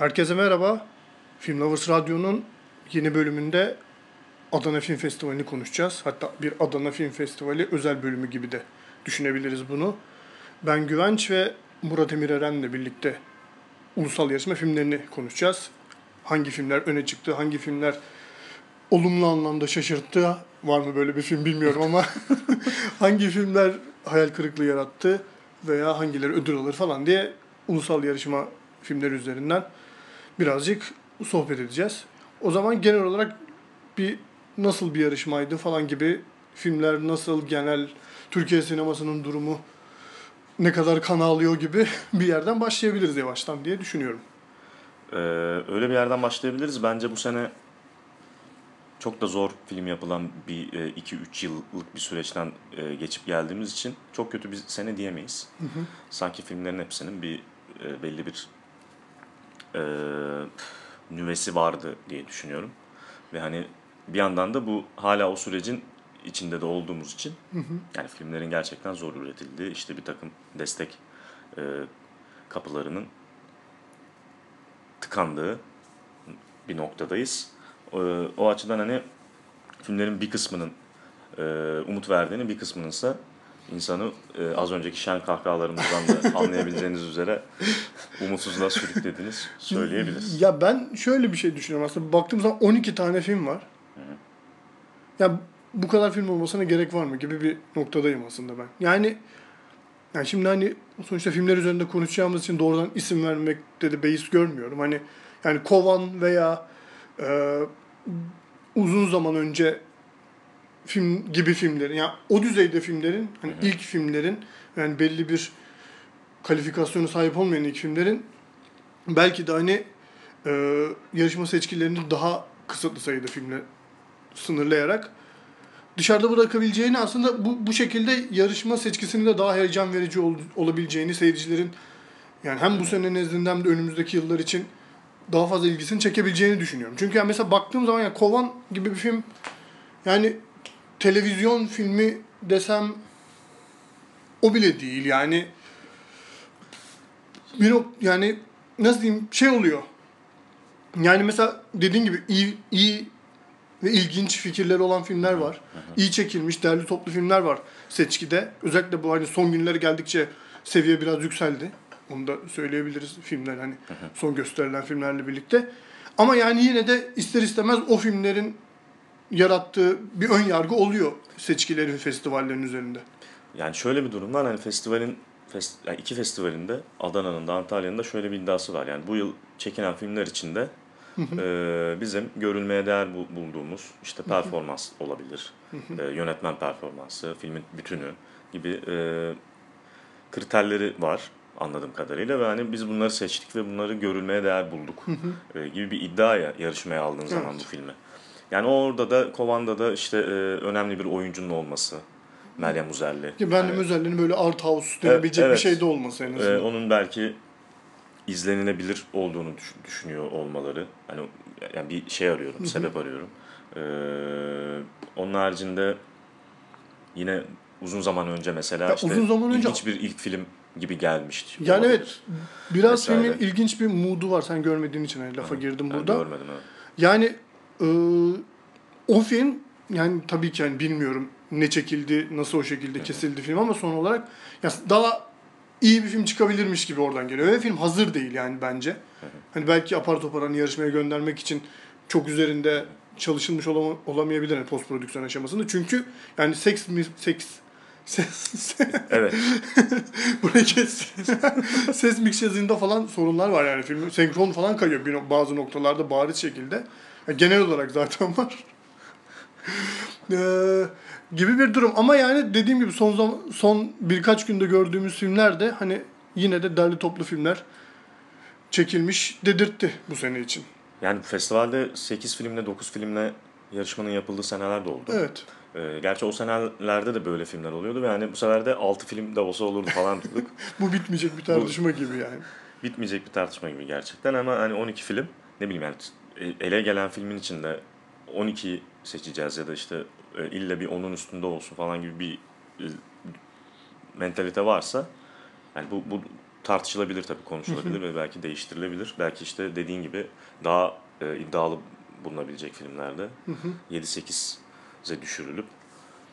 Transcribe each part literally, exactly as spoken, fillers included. Herkese merhaba. Filmlovers Radyo'nun yeni bölümünde Adana Film Festivali'ni konuşacağız. Hatta bir Adana Film Festivali özel bölümü gibi de düşünebiliriz bunu. Ben Güvenç ve Murat Emir Eren'le birlikte ulusal yarışma filmlerini konuşacağız. Hangi filmler öne çıktı, hangi filmler olumlu anlamda şaşırttı. Var mı böyle bir film bilmiyorum ama hangi filmler hayal kırıklığı yarattı veya hangileri ödül alır falan diye ulusal yarışma filmleri üzerinden birazcık sohbet edeceğiz. O zaman genel olarak bir nasıl bir yarışmaydı falan gibi, filmler nasıl, genel Türkiye sinemasının durumu ne kadar kan ağlıyor gibi bir yerden başlayabiliriz yavaştan diye düşünüyorum. Ee, öyle bir yerden başlayabiliriz. Bence bu sene çok da zor film yapılan bir iki üç yıllık bir süreçten geçip geldiğimiz için çok kötü bir sene diyemeyiz. Hı hı. Sanki filmlerin hepsinin bir belli bir e, nüvesi vardı diye düşünüyorum. Ve hani bir yandan da bu hala o sürecin içinde de olduğumuz için, hı hı, yani filmlerin gerçekten zor üretildiği, işte bir takım destek e, kapılarının tıkandığı bir noktadayız. E, o açıdan hani filmlerin bir kısmının e, umut verdiğini, bir kısmınınsa insanı e, az önceki şen kahkahalarımızdan da anlayabileceğiniz üzere umutsuzluğa sürüklediğiniz söyleyebiliriz. Ya ben şöyle bir şey düşünüyorum aslında. Baktığım zaman on iki tane film var. Hı. Ya bu kadar film olmasına gerek var mı gibi bir noktadayım aslında ben. Yani, yani şimdi hani sonuçta filmler üzerinde konuşacağımız için doğrudan isim vermekte de beis görmüyorum. Hani yani Kovan veya e, uzun zaman önce film gibi filmlerin, yani o düzeyde filmlerin, hani hı hı, ilk filmlerin, yani belli bir kalifikasyona sahip olmayan ilk filmlerin belki de hani e, yarışma seçkilerini daha kısıtlı sayıda filmle sınırlayarak dışarıda bırakabileceğini, aslında bu bu şekilde yarışma seçkisinin de daha heyecan verici ol, olabileceğini, seyircilerin yani hem bu sene nezdinden hem de önümüzdeki yıllar için daha fazla ilgisini çekebileceğini düşünüyorum. Çünkü yani mesela baktığım zaman yani Kovan gibi bir film, yani televizyon filmi desem o bile değil yani. Bir o, yani nasıl diyeyim, şey oluyor. Yani mesela dediğin gibi iyi iyi ve ilginç fikirleri olan filmler var. İyi çekilmiş, değerli toplu filmler var seçkide. Özellikle bu hani son günlere geldikçe seviye biraz yükseldi. Onu da söyleyebiliriz, filmler hani son gösterilen filmlerle birlikte. Ama yani yine de ister istemez o filmlerin yarattığı bir ön yargı oluyor seçkilerin, festivallerin üzerinde. Yani şöyle bir durum var. Hani festivalin fest, yani iki festivalinde, Adana'nın da Antalya'nın da şöyle bir iddiası var. Yani bu yıl çekilen filmler içinde e, bizim görülmeye değer bu, bulduğumuz işte performans olabilir. E, yönetmen performansı, filmin bütünü gibi e, kriterleri var anladığım kadarıyla. Ve hani biz bunları seçtik ve bunları görülmeye değer bulduk e, gibi bir iddiaya yarışmaya aldığın zaman, evet, bu filmi. Yani orada da, Kovan'da da işte e, önemli bir oyuncunun olması. Meryem Uzerli. Ben de yani, Uzerli'nin böyle art house denebilecek, evet, bir şey de olması en azından. E, onun belki izlenilebilir olduğunu düş- düşünüyor olmaları. Hani yani bir şey arıyorum, hı-hı, sebep arıyorum. E, onun haricinde yine uzun zaman önce mesela ya işte uzun zaman ilginç önce... bir ilk film gibi gelmişti. Yani olabilir. Evet. Biraz mesela filmin ilginç bir mood'u var. Sen görmediğin için hani lafa, hı, girdim burada. Görmedim, evet. Yani Ee, o film yani tabii ki yani bilmiyorum ne çekildi, nasıl o şekilde, evet, kesildi film, ama son olarak ya daha iyi bir film çıkabilirmiş gibi oradan geliyor ve film hazır değil yani bence. Evet. Hani belki apar topar hani yarışmaya göndermek için çok üzerinde çalışılmış olam- olamayabilir yani post prodüksiyon aşamasında. Çünkü yani seks mi seks ses evet. Buraya kes. Ses mikserinde falan sorunlar var yani filmin. Senkron falan kayıyor bazı noktalarda bariz şekilde. Genel olarak zaten var ee, gibi bir durum. Ama yani dediğim gibi son zaman, son birkaç günde gördüğümüz filmler de hani yine de derli toplu filmler çekilmiş dedirtti bu sene için. Yani festivalde sekiz filmle dokuz filmle yarışmanın yapıldığı seneler de oldu. Evet. Ee, gerçi o senelerde de böyle filmler oluyordu ve yani bu sefer de altı film de olsa olurdu falan dedik. Bu bitmeyecek bir tartışma gibi yani. Bitmeyecek bir tartışma gibi gerçekten, ama hani on iki film, ne bileyim yani ele gelen filmin içinde on ikiyi seçeceğiz ya da işte illa bir onun üstünde olsun falan gibi bir mentalite varsa, yani bu bu tartışılabilir tabii, konuşulabilir ve belki değiştirilebilir. Belki işte dediğin gibi daha e, iddialı bulunabilecek filmlerde yedi sekize düşürülüp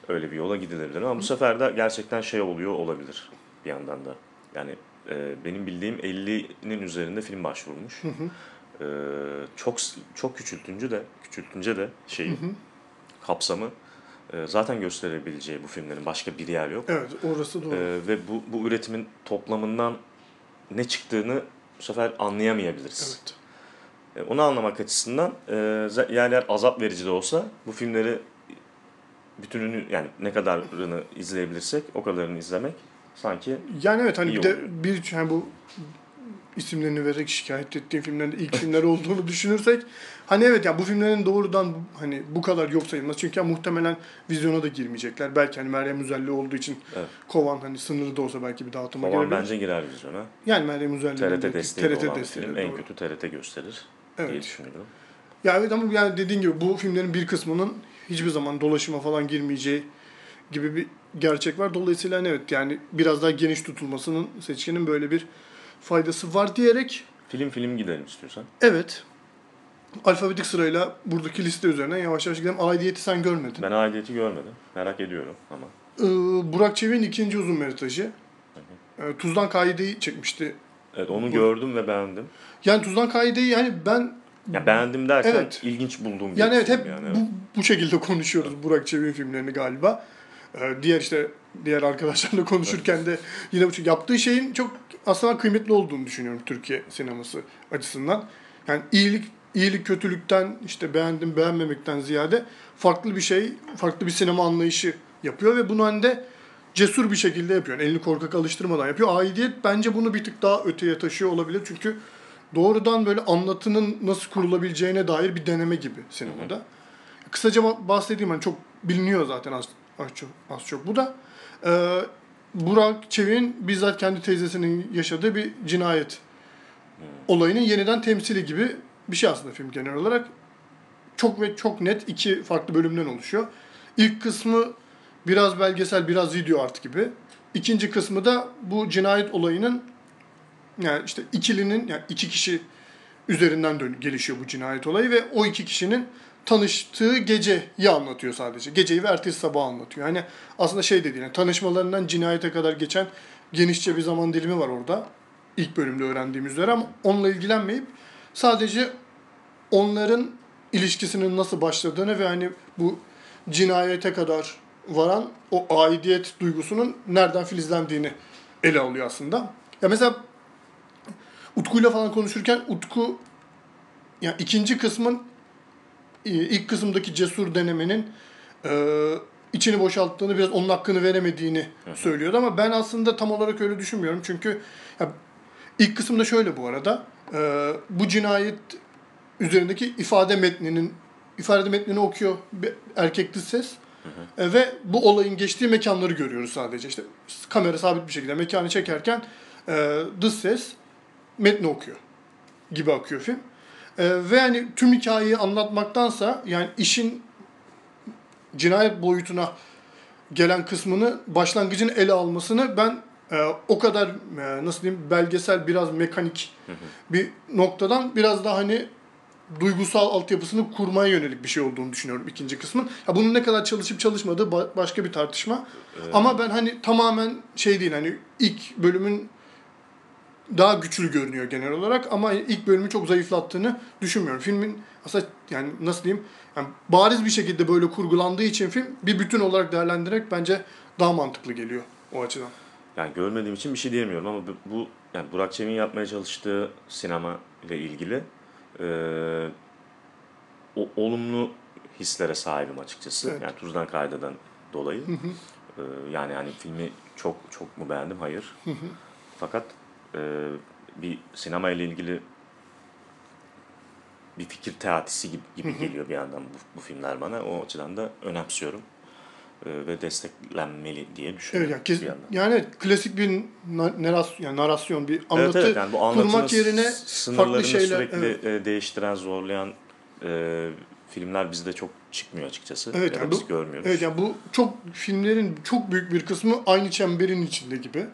öyle bir yola gidilebilir. Ama bu sefer de gerçekten şey oluyor olabilir bir yandan da. Yani e, benim bildiğim ellinin üzerinde film başvurmuş. Hı hı. E, çok çok küçültünce de küçültünce de şeyi, hı hı, kapsamı e, zaten gösterebileceği bu filmlerin başka bir yer yok. Evet, orası doğru. E, ve bu bu üretimin toplamından ne çıktığını bu sefer anlayamayabiliriz. Evet. E, onu anlamak açısından e, yerler azap verici de olsa bu filmleri bütününü, yani ne kadarını izleyebilirsek o kadarını izlemek sanki. Yani evet, hani bir de oluyor. bir yani bu isimlerini vererek şikayet ettiğim filmlerin ilk filmler olduğunu düşünürsek, hani evet ya yani bu filmlerin doğrudan hani bu kadar yok sayılmaz. Çünkü yani muhtemelen vizyona da girmeyecekler. Belki hani Meryem Uzerli olduğu için, evet, Kovan hani sınırı da olsa belki bir dağıtıma girebilir. Kovan bence girer vizyona. Yani Meryem Uzerli'nin T R T desteği olan bir film. En kötü T R T gösterir, evet, diye düşünüyorum. Ya evet, ama yani dediğin gibi bu filmlerin bir kısmının hiçbir zaman dolaşıma falan girmeyeceği gibi bir gerçek var. Dolayısıyla evet, yani biraz daha geniş tutulmasının, seçkinin böyle bir faydası var diyerek film film gidelim istiyorsan. Evet. Alfabetik sırayla buradaki liste üzerinden yavaş yavaş gidelim. Aidiyeti sen görmedin. Ben Aidiyeti görmedim. Merak ediyorum ama. Ee, Burak Çevik'in ikinci uzun metrajı. Ee, Tuzdan Kaide'yi çekmişti. Evet, onu Bu... gördüm ve beğendim. Yani Tuzdan Kaide'yi yani ben... Ya beğendim derken evet, ilginç bulduğum bir yani evet, hep yani, evet. Bu, bu şekilde konuşuyoruz, evet, Burak Çevik'in filmlerini galiba. Ee, diğer işte diğer arkadaşlarla konuşurken, evet, de yine bu yaptığı şeyin çok aslında kıymetli olduğunu düşünüyorum Türkiye sineması açısından. Yani iyilik iyilik kötülükten, işte beğendim beğenmemekten ziyade farklı bir şey, farklı bir sinema anlayışı yapıyor ve bunu hani de cesur bir şekilde yapıyor. Yani elini korkak alıştırmadan yapıyor. Aidiyet bence bunu bir tık daha öteye taşıyor olabilir. Çünkü doğrudan böyle anlatının nasıl kurulabileceğine dair bir deneme gibi sinemada. Hı hı. Kısaca bahsedeyim, hani çok biliniyor zaten az, az, çok, az çok bu da. Ee, Burak Çevik'in bizzat kendi teyzesinin yaşadığı bir cinayet, hı, olayının yeniden temsili gibi bir şey aslında film genel olarak. Çok ve çok net iki farklı bölümden oluşuyor. İlk kısmı biraz belgesel, biraz video art gibi. İkinci kısmı da bu cinayet olayının, yani işte ikilinin, yani iki kişi üzerinden dön- gelişiyor bu cinayet olayı ve o iki kişinin tanıştığı geceyi anlatıyor sadece. Geceyi ve ertesi sabahı anlatıyor. Yani aslında şey dediğin, yani tanışmalarından cinayete kadar geçen genişçe bir zaman dilimi var orada. İlk bölümde öğrendiğimiz üzere, ama onunla ilgilenmeyip sadece onların ilişkisinin nasıl başladığını ve hani bu cinayete kadar varan o aidiyet duygusunun nereden filizlendiğini ele alıyor aslında. Ya mesela Utku'yla falan konuşurken Utku, yani ikinci kısmın, ilk kısımdaki cesur denemenin e, içini boşalttığını, biraz onun hakkını veremediğini, hı hı, söylüyordu. Ama ben aslında tam olarak öyle düşünmüyorum. Çünkü ya, ilk kısımda şöyle bu arada, e, bu cinayet üzerindeki ifade metninin, ifade metnini okuyor bir erkek dış ses. Hı hı. E, ve bu olayın geçtiği mekanları görüyoruz sadece. İşte kamera sabit bir şekilde mekanı çekerken e, dış ses metni okuyor gibi akıyor film. Ee, ve yani tüm hikayeyi anlatmaktansa yani işin cinayet boyutuna gelen kısmını, başlangıcını ele almasını ben e, o kadar e, nasıl diyeyim, belgesel, biraz mekanik, hı hı, bir noktadan biraz daha hani duygusal altyapısını kurmaya yönelik bir şey olduğunu düşünüyorum ikinci kısmın. Ya bunun ne kadar çalışıp çalışmadığı ba- başka bir tartışma. Evet. Ama ben hani tamamen şey değil, hani ilk bölümün daha güçlü görünüyor genel olarak ama ilk bölümü çok zayıflattığını düşünmüyorum. Filmin aslında yani nasıl diyeyim, yani bariz bir şekilde böyle kurgulandığı için film bir bütün olarak değerlendirerek bence daha mantıklı geliyor o açıdan. Yani görmediğim için bir şey diyemiyorum ama bu yani Burak Çevik'in yapmaya çalıştığı sinema ile ilgili ee, o olumlu hislere sahibim açıkçası. Evet. Yani Tuzdan Kaide'den dolayı. Hı hı. Ee, yani yani filmi çok çok mu beğendim? Hayır. Hı hı. Fakat Ee, bir sinema ile ilgili bir fikir teatisi gibi, gibi, hı hı, geliyor bir yandan bu, bu filmler bana. O açıdan da önemsiyorum ee, ve desteklenmeli diye düşünüyorum. Evet, yani, kes- bir yani evet, klasik bir naras- yani narasyon, bir anlatı, evet, evet, yani kurmak yerine farklı şeyler, sürekli, evet, değiştiren, zorlayan e, filmler bizde çok çıkmıyor açıkçası. Evet, yani biz bu, görmüyoruz. Evet, yani bu çok filmlerin çok büyük bir kısmı aynı çemberin içinde gibi.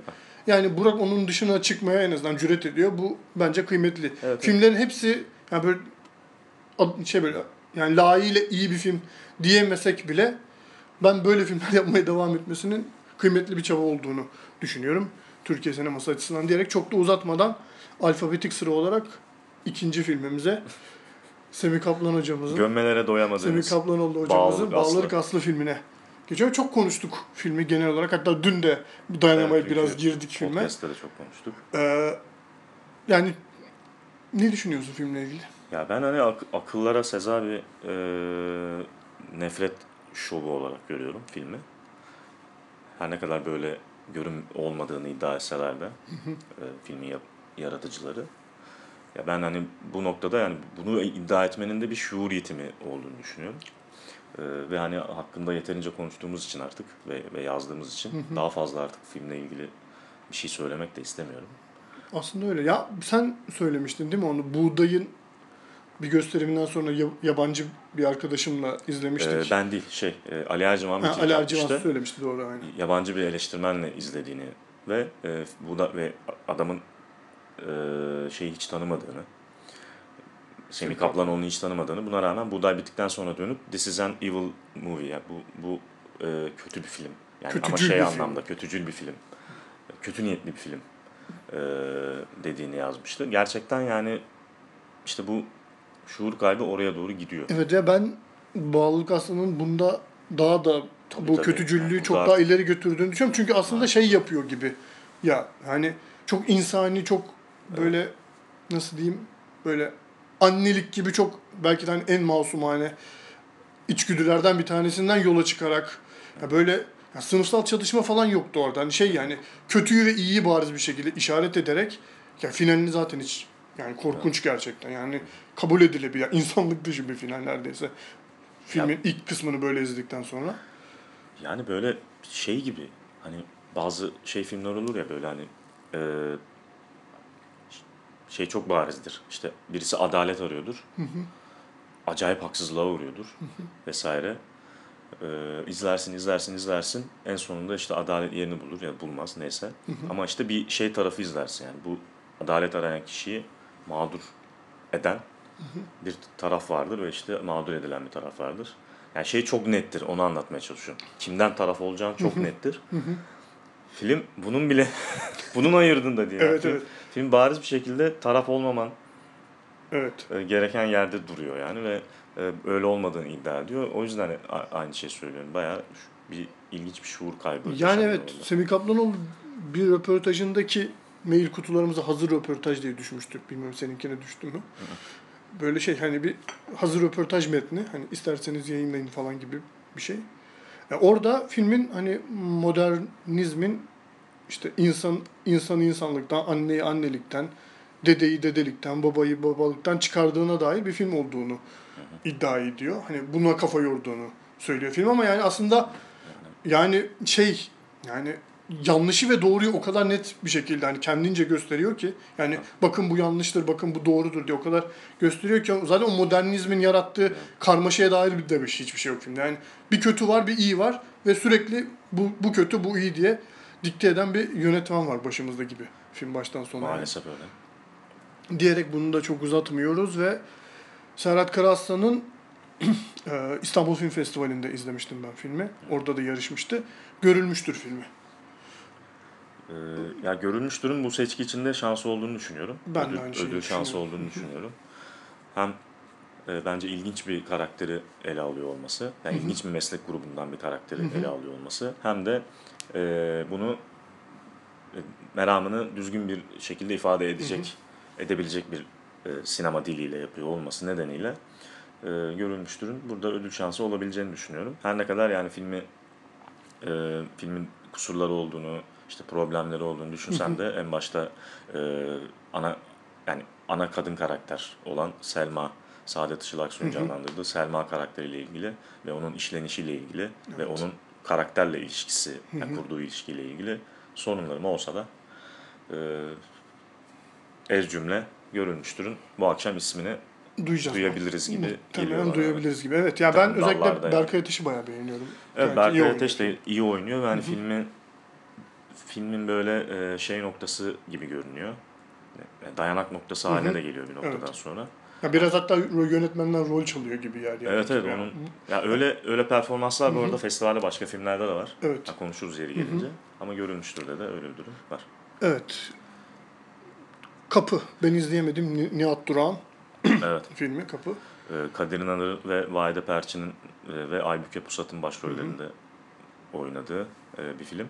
Yani Burak onun dışına çıkmaya en azından cüret ediyor. Bu bence kıymetli. Evet, filmlerin evet. hepsi yani böyle şey böyle yani layığıyla iyi bir film diyemesek bile ben böyle filmler yapmaya devam etmesinin kıymetli bir çaba olduğunu düşünüyorum. Türkiye sineması açısından diyerek çok da uzatmadan alfabetik sıra olarak ikinci filmimize Semih Kaplan hocamızın Gömmelere Doyamadığımız Semih Kaplan oldu hocamızın Bağlı Kaslı filmine geçiyor. Çok konuştuk filmi genel olarak. Hatta dün de dayanamayıp evet, biraz girdik filme. Podcast'ta da çok konuştuk. Ee, yani ne düşünüyorsun filmle ilgili? Ya ben hani ak- akıllara seza bir e, nefret şovu olarak görüyorum filmi. Her ne kadar böyle görün olmadığını iddia etseler de e, filmin yap- yaratıcıları. Ya ben hani bu noktada yani bunu iddia etmenin de bir şuur yetimi olduğunu düşünüyorum. Ee, ve hani hakkında yeterince konuştuğumuz için artık ve, ve yazdığımız için hı hı. daha fazla artık filmle ilgili bir şey söylemek de istemiyorum. Aslında öyle. Ya sen söylemiştin değil mi onu? Buğday'ın bir gösteriminden sonra yabancı bir arkadaşımla izlemiştik. Ee, ben değil. Şey, Ali Ercivan bir Ali Ercivan söylemişti doğru aynı. Yabancı bir eleştirmenle izlediğini ve e, Buğday ve adamın e, şeyi hiç tanımadığını Semih Kaplan onu hiç tanımadığını, buna rağmen Buğday bittikten sonra dönüp this is an evil movie, yani bu bu e, kötü bir film. Yani kötücül ama şey anlamda film. kötücül bir film. Kötü niyetli bir film e, dediğini yazmıştı. Gerçekten yani işte bu şuur kaybı oraya doğru gidiyor. Evet ya ben Bağlılık Aslı'nın bunda daha da tabii, bu tabii. kötücüllüğü yani çok daha... daha ileri götürdüğünü düşünüyorum. Çünkü aslında ha. şey yapıyor gibi. Ya hani çok insani, çok böyle evet. nasıl diyeyim böyle annelik gibi çok belki de hani en masumane içgüdülerden bir tanesinden yola çıkarak ya böyle ya sınıfsal çatışma falan yoktu orada. Hani şey yani kötüyü ve iyiyi bariz bir şekilde işaret ederek ya finalini zaten hiç yani korkunç gerçekten yani kabul edilebilir. İnsanlık dışı bir final neredeyse. Filmin ya, ilk kısmını böyle izledikten sonra. Yani böyle şey gibi hani bazı şey filmler olur ya böyle hani ee, şey çok barizdir. İşte birisi adalet arıyordur. Hı hı. Acayip haksızlığa uğruyordur. Hı hı. Vesaire. Ee, izlersin, izlersin, izlersin. En sonunda işte adalet yerini bulur ya yani bulmaz neyse. Hı hı. Ama işte bir şey tarafı izlersin yani. Bu adalet arayan kişiyi mağdur eden hı hı. bir taraf vardır ve işte mağdur edilen bir taraf vardır. Yani şey çok nettir. Onu anlatmaya çalışıyorum. Kimden taraf olacağın çok hı hı. nettir. Hı hı. Film bunun bile bunun ayırdığında diye. Evet, evet. Film bariz bir şekilde taraf olmaman evet. e, gereken yerde duruyor yani ve e, öyle olmadığını iddia ediyor. O yüzden a- aynı şey söylüyorum. Bayağı bir ilginç bir şuur kaybı. Yani evet oldu. Semih Kaplanoğlu bir röportajındaki mail kutularımıza hazır röportaj diye düşmüştük. Bilmiyorum seninkine düştü mü? Böyle şey hani bir hazır röportaj metni hani isterseniz yayınlayın falan gibi bir şey. Yani orada filmin hani modernizmin işte insan insanı insanlıktan, anneyi annelikten, dedeyi dedelikten, babayı babalıktan çıkardığına dair bir film olduğunu iddia ediyor. Hani buna kafa yorduğunu söylüyor film ama yani aslında yani şey yani yanlışı ve doğruyu o kadar net bir şekilde hani kendince gösteriyor ki yani bakın bu yanlıştır, bakın bu doğrudur diye o kadar gösteriyor ki zaten o modernizmin yarattığı karmaşaya dair bir de bir şey, hiçbir şey yok filmde. Yani bir kötü var, bir iyi var ve sürekli bu bu kötü, bu iyi diye dikte eden bir yönetmen var başımızda gibi film baştan sona. Maalesef yani. Öyle. Diyerek bunu da çok uzatmıyoruz ve Serhat Karaaslan'ın İstanbul Film Festivali'nde izlemiştim ben filmi. Orada da yarışmıştı. Görülmüştür filmi. Ee, ya Görülmüştür'ün bu seçki içinde şansı olduğunu düşünüyorum. Ben ödül, de aynı şeyi ödül şansı düşünüyorum. olduğunu düşünüyorum. Hem e, bence ilginç bir karakteri ele alıyor olması, yani ilginç bir meslek grubundan bir karakteri ele alıyor olması, hem de e, bunu e, meramını düzgün bir şekilde ifade edecek, edebilecek bir e, sinema diliyle yapıyor olması nedeniyle e, Görülmüştür'ün burada ödül şansı olabileceğini düşünüyorum. Her ne kadar yani filmi e, filmin kusurları olduğunu, İşte problemleri olduğunu düşünsem de en başta e, ana yani ana kadın karakter olan Selma, Saadet Işıl Aksu'nun canlandırdığı Selma karakteriyle ilgili ve onun işlenişiyle ilgili evet. ve onun karakterle ilişkisi, yani kurduğu ilişkiyle ilgili sorunlarım olsa da e, ez cümle Görülmüştür'ün bu akşam ismini Duyacağız duyabiliriz ben. gibi geliyor. Duyabiliriz yani. gibi. Evet ya ben Dallarda özellikle yani. Berkay Ateş'i bayağı beğeniyorum. Evet, Berkay Ateş de iyi oynuyor. Yani filmi filmin böyle e, şey noktası gibi görünüyor. Yani dayanak noktası Hı-hı. haline de geliyor bir noktadan evet. sonra. Ya biraz hatta yönetmenden rol çalıyor gibi yani. Evet evet yani. Onun ya öyle öyle performanslar Hı-hı. bu arada festivalde başka filmlerde de var. Evet. Ya konuşuruz yeri gelince. Hı-hı. Ama Görülmüştür de de öyle bir durum var. Evet. Kapı. Ben izleyemedim. Nihat Durağan evet. filmi Kapı. Kadir İnanır ve Vahide Perçin'in ve Aybüke Pusat'ın başrollerinde Hı-hı. oynadığı bir film.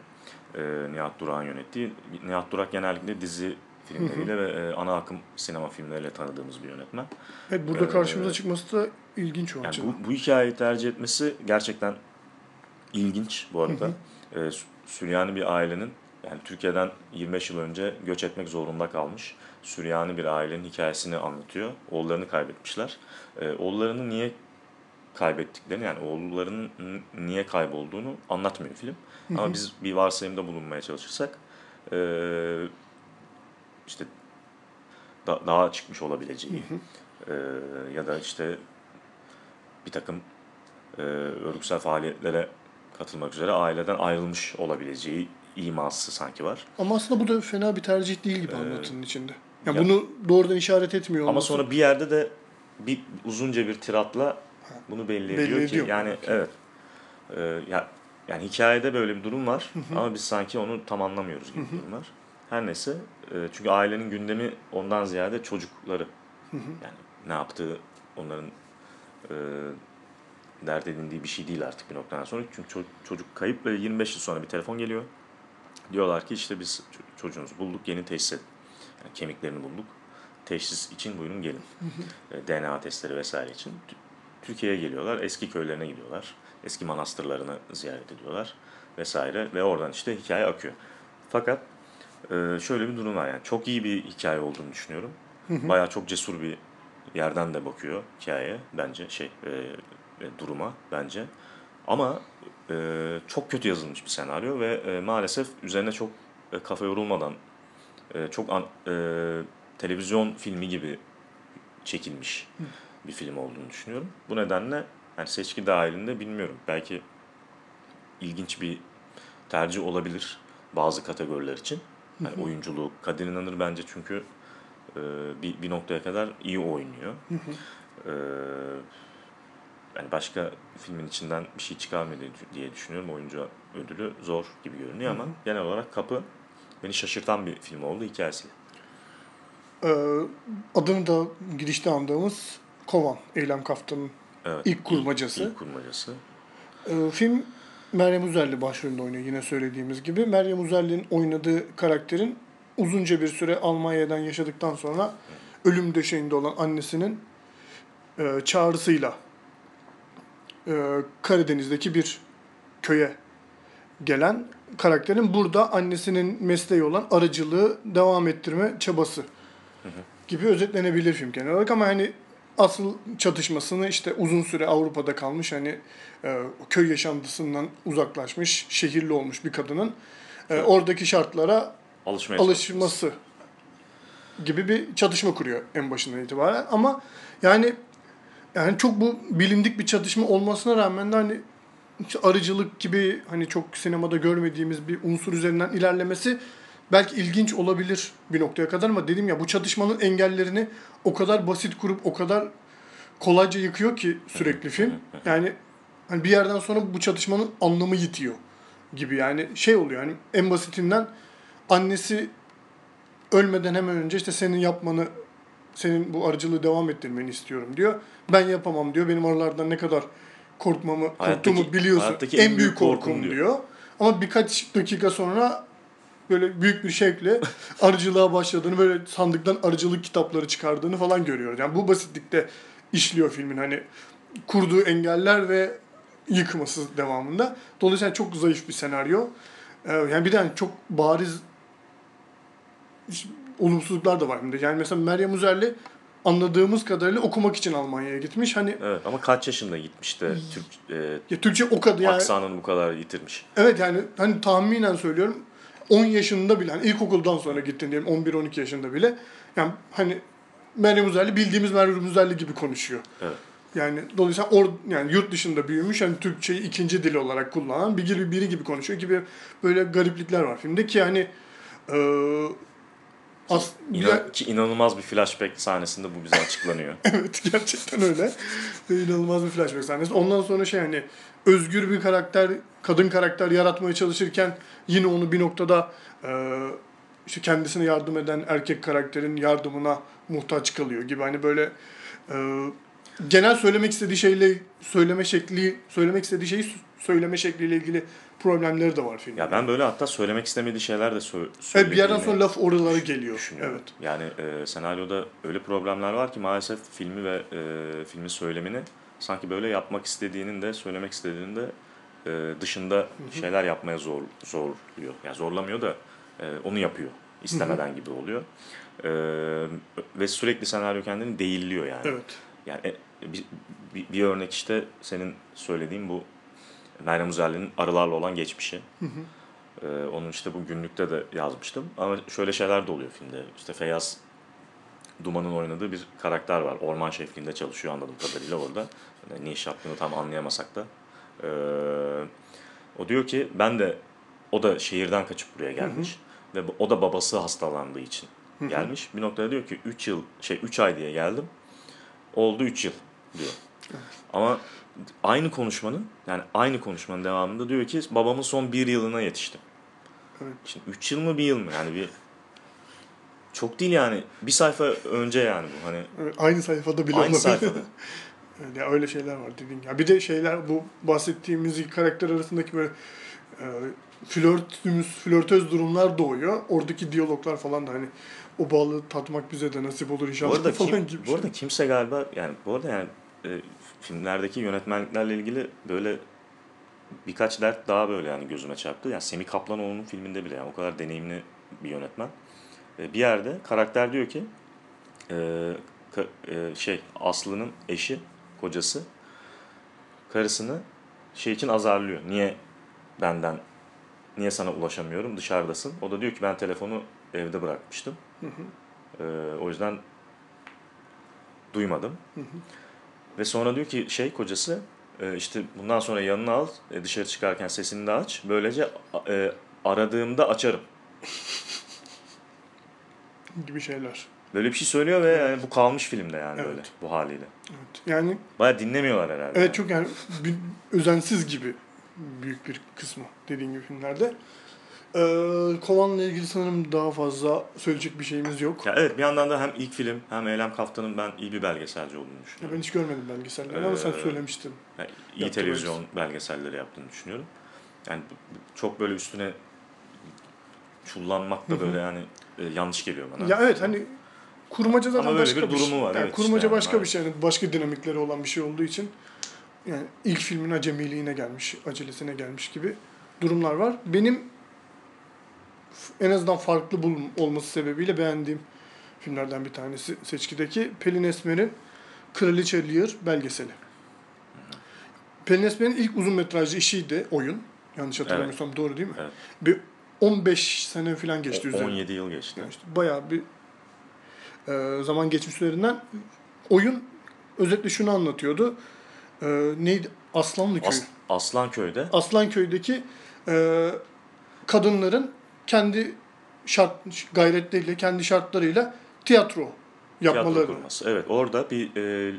Nihat Durağan yönettiği. Nihat Durak genellikle dizi filmleriyle Hı-hı. ve ana akım sinema filmleriyle tanıdığımız bir yönetmen. Evet, burada karşımıza ee, çıkması da ilginç o yani açıdan. Bu, bu hikayeyi tercih etmesi gerçekten ilginç bu arada. Hı-hı. Süryani bir ailenin, yani Türkiye'den yirmi beş yıl önce göç etmek zorunda kalmış Süryani bir ailenin hikayesini anlatıyor. Oğullarını kaybetmişler. E, oğullarını niye kaybettiklerini, yani oğullarının niye kaybolduğunu anlatmıyor film. Hı hı. Ama biz bir varsayımda bulunmaya çalışırsak e, işte da, daha çıkmış olabileceği hı hı. E, ya da işte bir takım e, örgütsel faaliyetlere katılmak üzere aileden ayrılmış olabileceği iması sanki var. Ama aslında bu da fena bir tercih değil gibi anlatının ee, içinde. Yani ya, bunu doğrudan işaret etmiyor. Ama sonra bir yerde de bir uzunca bir tiratla bunu belli, belli ediyor, ediyor ki yani belki. Evet. E, ya, yani hikayede böyle bir durum var Hı-hı. ama biz sanki onu tam anlamıyoruz gibi Hı-hı. durumlar. Her neyse e, çünkü ailenin gündemi ondan ziyade çocukları. Hı-hı. Yani ne yaptığı onların e, dert edindiği bir şey değil artık bir noktadan sonra. Çünkü ço- çocuk kayıp ve yirmi beş yıl sonra bir telefon geliyor. Diyorlar ki işte biz çocuğunuzu bulduk, yeni teşhis edin. Yani kemiklerini bulduk. Teşhis için buyurun gelin. D N A testleri vesaire için. Türkiye'ye geliyorlar. Eski köylerine gidiyorlar. Eski manastırlarını ziyaret ediyorlar. Vesaire. Ve oradan işte hikaye akıyor. Fakat şöyle bir durum var. Yani çok iyi bir hikaye olduğunu düşünüyorum. Bayağı çok cesur bir yerden de bakıyor hikayeye. Bence şey duruma bence. Ama Ee, çok kötü yazılmış bir senaryo ve e, maalesef üzerine çok e, kafa yorulmadan e, çok an, e, televizyon filmi gibi çekilmiş Hı. bir film olduğunu düşünüyorum. Bu nedenle yani seçki dahilinde bilmiyorum. Belki ilginç bir tercih olabilir bazı kategoriler için. Yani Hı. oyunculuğu Kadir İnanır bence çünkü e, bir, bir noktaya kadar iyi oynuyor. Hı hı. E, Yani başka filmin içinden bir şey çıkarmıyor diye düşünüyorum. Oyuncu ödülü zor gibi görünüyor ama hı hı. genel olarak Kapı beni şaşırtan bir film oldu hikayesiyle. Ee, adını da girişte andığımız Kovan, Eylem Kaftan'ın evet, ilk kurmacası. İlk, ilk kurmacası. Ee, film Meryem Uzerli başrolünde oynuyor yine söylediğimiz gibi. Meryem Uzerli'nin oynadığı karakterin uzunca bir süre Almanya'dan yaşadıktan sonra hı. ölüm döşeğinde olan annesinin e, çağrısıyla Karadeniz'deki bir köye gelen karakterin burada annesinin mesleği olan arıcılığı devam ettirme çabası hı hı. gibi özetlenebilir film genel olarak ama hani asıl çatışmasını işte uzun süre Avrupa'da kalmış hani köy yaşantısından uzaklaşmış şehirli olmuş bir kadının evet. oradaki şartlara Alışmaya alışması çalışması. Gibi bir çatışma kuruyor en başından itibaren ama yani Yani çok bu bilindik bir çatışma olmasına rağmen de hani arıcılık gibi hani çok sinemada görmediğimiz bir unsur üzerinden ilerlemesi belki ilginç olabilir bir noktaya kadar ama dedim ya bu çatışmanın engellerini o kadar basit kurup o kadar kolayca yıkıyor ki sürekli film. Yani hani bir yerden sonra bu çatışmanın anlamı yitiyor gibi yani şey oluyor hani en basitinden annesi ölmeden hemen önce işte senin yapmanı senin bu arıcılığı devam ettirmeni istiyorum diyor. Ben yapamam diyor. Benim arılardan ne kadar korkmamı, hayattaki, korktuğumu biliyorsun. En, en büyük korkum, korkum diyor. diyor. Ama birkaç dakika sonra böyle büyük bir şevkle arıcılığa başladığını, böyle sandıktan arıcılık kitapları çıkardığını falan görüyoruz. Yani bu basitlikte işliyor filmin hani kurduğu engeller ve yıkması devamında. Dolayısıyla çok zayıf bir senaryo. Yani bir de çok bariz olumsuzluklar da var. Yani mesela Meryem Uzerli anladığımız kadarıyla okumak için Almanya'ya gitmiş. Hani evet ama kaç yaşında gitmiş de Türk e, ya Türkçe o kadar yani, aksanını bu kadar yitirmiş. Evet yani hani tahminen söylüyorum on yaşında bile hani ilkokuldan sonra gittin diyelim on bir on iki yaşında bile yani hani Meryem Uzerli bildiğimiz Meryem Uzerli gibi konuşuyor. Evet. Yani dolayısıyla or, yani yurt dışında büyümüş, hani Türkçeyi ikinci dil olarak kullanan bir gibi biri gibi konuşuyor gibi böyle gariplikler var filmde ki yani e, as, İnan, ya, ki inanılmaz bir flashback sahnesinde bu bize açıklanıyor. Evet, gerçekten öyle. İnanılmaz bir flashback sahnesi. Ondan sonra şey hani özgür bir karakter, kadın karakter yaratmaya çalışırken yine onu bir noktada e, işte kendisine yardım eden erkek karakterin yardımına muhtaç kalıyor gibi. Hani böyle e, genel söylemek istediği şeyle söyleme şekli, söylemek istediği şeyi söyleme şekliyle ilgili problemleri de var filmde. Ya ben böyle hatta söylemek istemediği şeyler de sö- söylediğini... Bir yerden sonra laf oralara geliyor. Evet. Yani e, senaryoda öyle problemler var ki maalesef filmi ve e, filmin söylemini sanki böyle yapmak istediğinin de söylemek istediğinin de e, dışında, hı-hı, şeyler yapmaya zor zorluyor. Yani zorlamıyor da e, onu yapıyor. İstemeden, hı-hı, gibi oluyor. E, ve sürekli senaryo kendini değilliyor yani. Evet. Yani bir, bir, bir örnek işte senin söylediğin bu Meryem Uzerli'nin arılarla olan geçmişi. Hı hı. Ee, onun işte bu günlükte de yazmıştım. Ama şöyle şeyler de oluyor filmde. İşte Feyyaz Duman'ın oynadığı bir karakter var. Orman şefliğinde çalışıyor anladığım kadarıyla orada. Yani ne iş yaptığını tam anlayamasak da. Ee, o diyor ki ben de, o da şehirden kaçıp buraya gelmiş. Hı hı. Ve o da babası hastalandığı için, hı hı, gelmiş. Bir noktada diyor ki üç yıl şey üç ay diye geldim. Oldu üç yıl diyor. Ama aynı konuşmanın yani aynı konuşmanın devamında diyor ki babamın son bir yılına yetiştim. Evet. Şimdi üç yıl mı bir yıl mı yani bir çok değil yani bir sayfa önce yani bu hani. Evet, aynı sayfada bile. Aynı sayfada. Ya öyle şeyler var dediğin. Ya bir de şeyler bu bahsettiğimiz iki karakter arasındaki böyle e, flörtümüz flörtöz durumlar doğuyor. Oradaki diyaloglar falan da hani. O balı tatmak bize de nasip olur inşallah. Bu arada, kim, falan gibi bu arada şey. Kimse galiba yani bu arada yani e, filmlerdeki yönetmenliklerle ilgili böyle birkaç dert daha böyle yani gözüme çarptı. Yani Semih Kaplanoğlu'nun filminde bile yani o kadar deneyimli bir yönetmen. E, bir yerde karakter diyor ki e, ka, e, şey Aslı'nın eşi, kocası karısını şey için azarlıyor. Niye benden niye sana ulaşamıyorum? Dışarıdasın. O da diyor ki ben telefonu evde bırakmıştım. Hı hı. Ee, o yüzden duymadım. Hı hı. Ve sonra diyor ki şey kocası e, işte bundan sonra yanına al e, dışarı çıkarken sesini de aç. Böylece e, aradığımda açarım. Gibi şeyler. Böyle bir şey söylüyor ve evet. Yani bu kalmış filmde yani evet. Böyle bu haliyle. Evet. Yani bayağı dinlemiyorlar herhalde. Evet çok yani bir, özensiz gibi büyük bir kısmı dediğin gibi filmlerde. Ee, Kovan'la ilgili sanırım daha fazla söyleyecek bir şeyimiz yok. Ya evet bir yandan da hem ilk film hem Eylem Kaftan'ın ben iyi bir belgeselci olduğunu düşünüyorum. Ya ben hiç görmedim belgeselleri ee, ama sen söylemiştin. Yani iyi televizyon belgesel. belgeselleri yaptığını düşünüyorum. Yani çok böyle üstüne çullanmak da böyle yani e, yanlış geliyor bana. Ya evet hani kurmaca zaten başka bir, bir durumu var. Yani evet, kurmaca işte başka yani. Bir şey yani başka dinamikleri olan bir şey olduğu için yani ilk filmin acemiliğine gelmiş, acelesine gelmiş gibi durumlar var. Benim en azından farklı bulun olması sebebiyle beğendiğim filmlerden bir tanesi seçkideki Pelin Esmer'in Kraliçe Lear belgeseli. Pelin Esmer'in ilk uzun metrajlı işiydi oyun. Yanlış hatırlamıyorsam evet. Doğru değil mi? Evet. Bir on beş sene falan geçti üzerinden. on yedi yıl geçti. Yani işte bayağı bir e, zaman geçmiş üzerinden. Oyun özetle şunu anlatıyordu. E, neydi? Aslanlı As- Köy. Aslanköy'de. Aslanköy'deki e, kadınların kendi şart gayretleriyle, kendi şartlarıyla tiyatro yapmaları. Tiyatro kurması. Evet, orada bir e,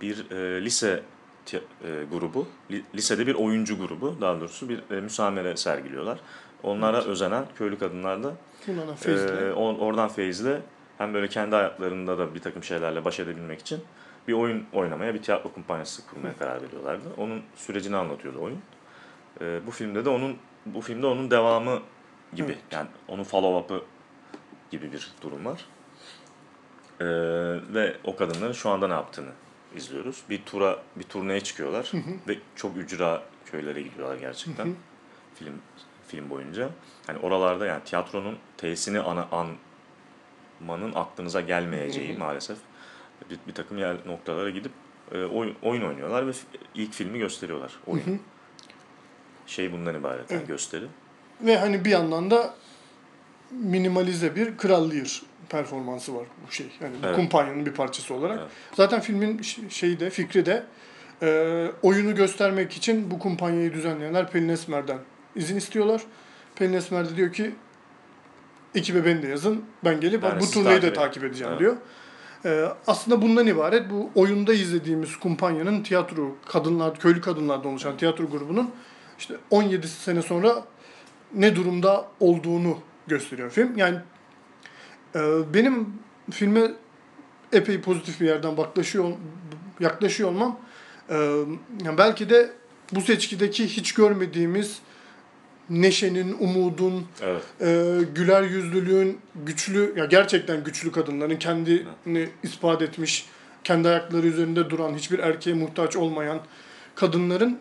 bir e, lise tiy- e, grubu, li- lisede bir oyuncu grubu, daha doğrusu bir e, müsamere sergiliyorlar. Onlara evet. Özenen köylü kadınlar da e, on, oradan feyizle hem böyle kendi hayatlarında da bir takım şeylerle baş edebilmek için bir oyun oynamaya, bir tiyatro kumpanyası kurmaya evet. Karar veriyorlardı. Onun sürecini anlatıyordu oyun. E, bu filmde de onun bu filmde onun devamı gibi. Evet. Yani onun follow-up'ı gibi bir durum var. Ee, ve o kadınların şu anda ne yaptığını izliyoruz. Bir tura, bir turneye çıkıyorlar. Hı hı. Ve çok ücra köylere gidiyorlar gerçekten. Hı hı. Film film boyunca. Hani oralarda yani tiyatronun tesini ana, anmanın aklınıza gelmeyeceği hı hı. Maalesef. Bir, bir takım yer noktalara gidip e, oyun, oyun oynuyorlar ve ilk filmi gösteriyorlar. Oyun. Hı hı. Şey bundan ibaret. Yani evet. Gösteri. Ve hani bir yandan da minimalize bir Kral Lear performansı var bu şey. Yani evet. Kumpanyanın bir parçası olarak. Evet. Zaten filmin şeyi de, fikri de e, oyunu göstermek için bu kumpanyayı düzenleyenler Pelin Esmer'den izin istiyorlar. Pelin Esmer de diyor ki ekibe beni de yazın, ben gelip yani bu turnayı takip da takip edeceğim evet. diyor. Ee, aslında bundan ibaret bu oyunda izlediğimiz kumpanyanın tiyatro, kadınlar, köylü kadınlardan oluşan evet. tiyatro grubunun işte on yedi sene sonra ne durumda olduğunu gösteriyor film. Yani e, benim filme epey pozitif bir yerden yaklaşıyor, yaklaşıyor olmam e, yani belki de bu seçkideki hiç görmediğimiz neşenin, umudun, evet. e, güler yüzlülüğün, güçlü, ya gerçekten güçlü kadınların kendini evet. ispat etmiş, kendi ayakları üzerinde duran, hiçbir erkeğe muhtaç olmayan kadınların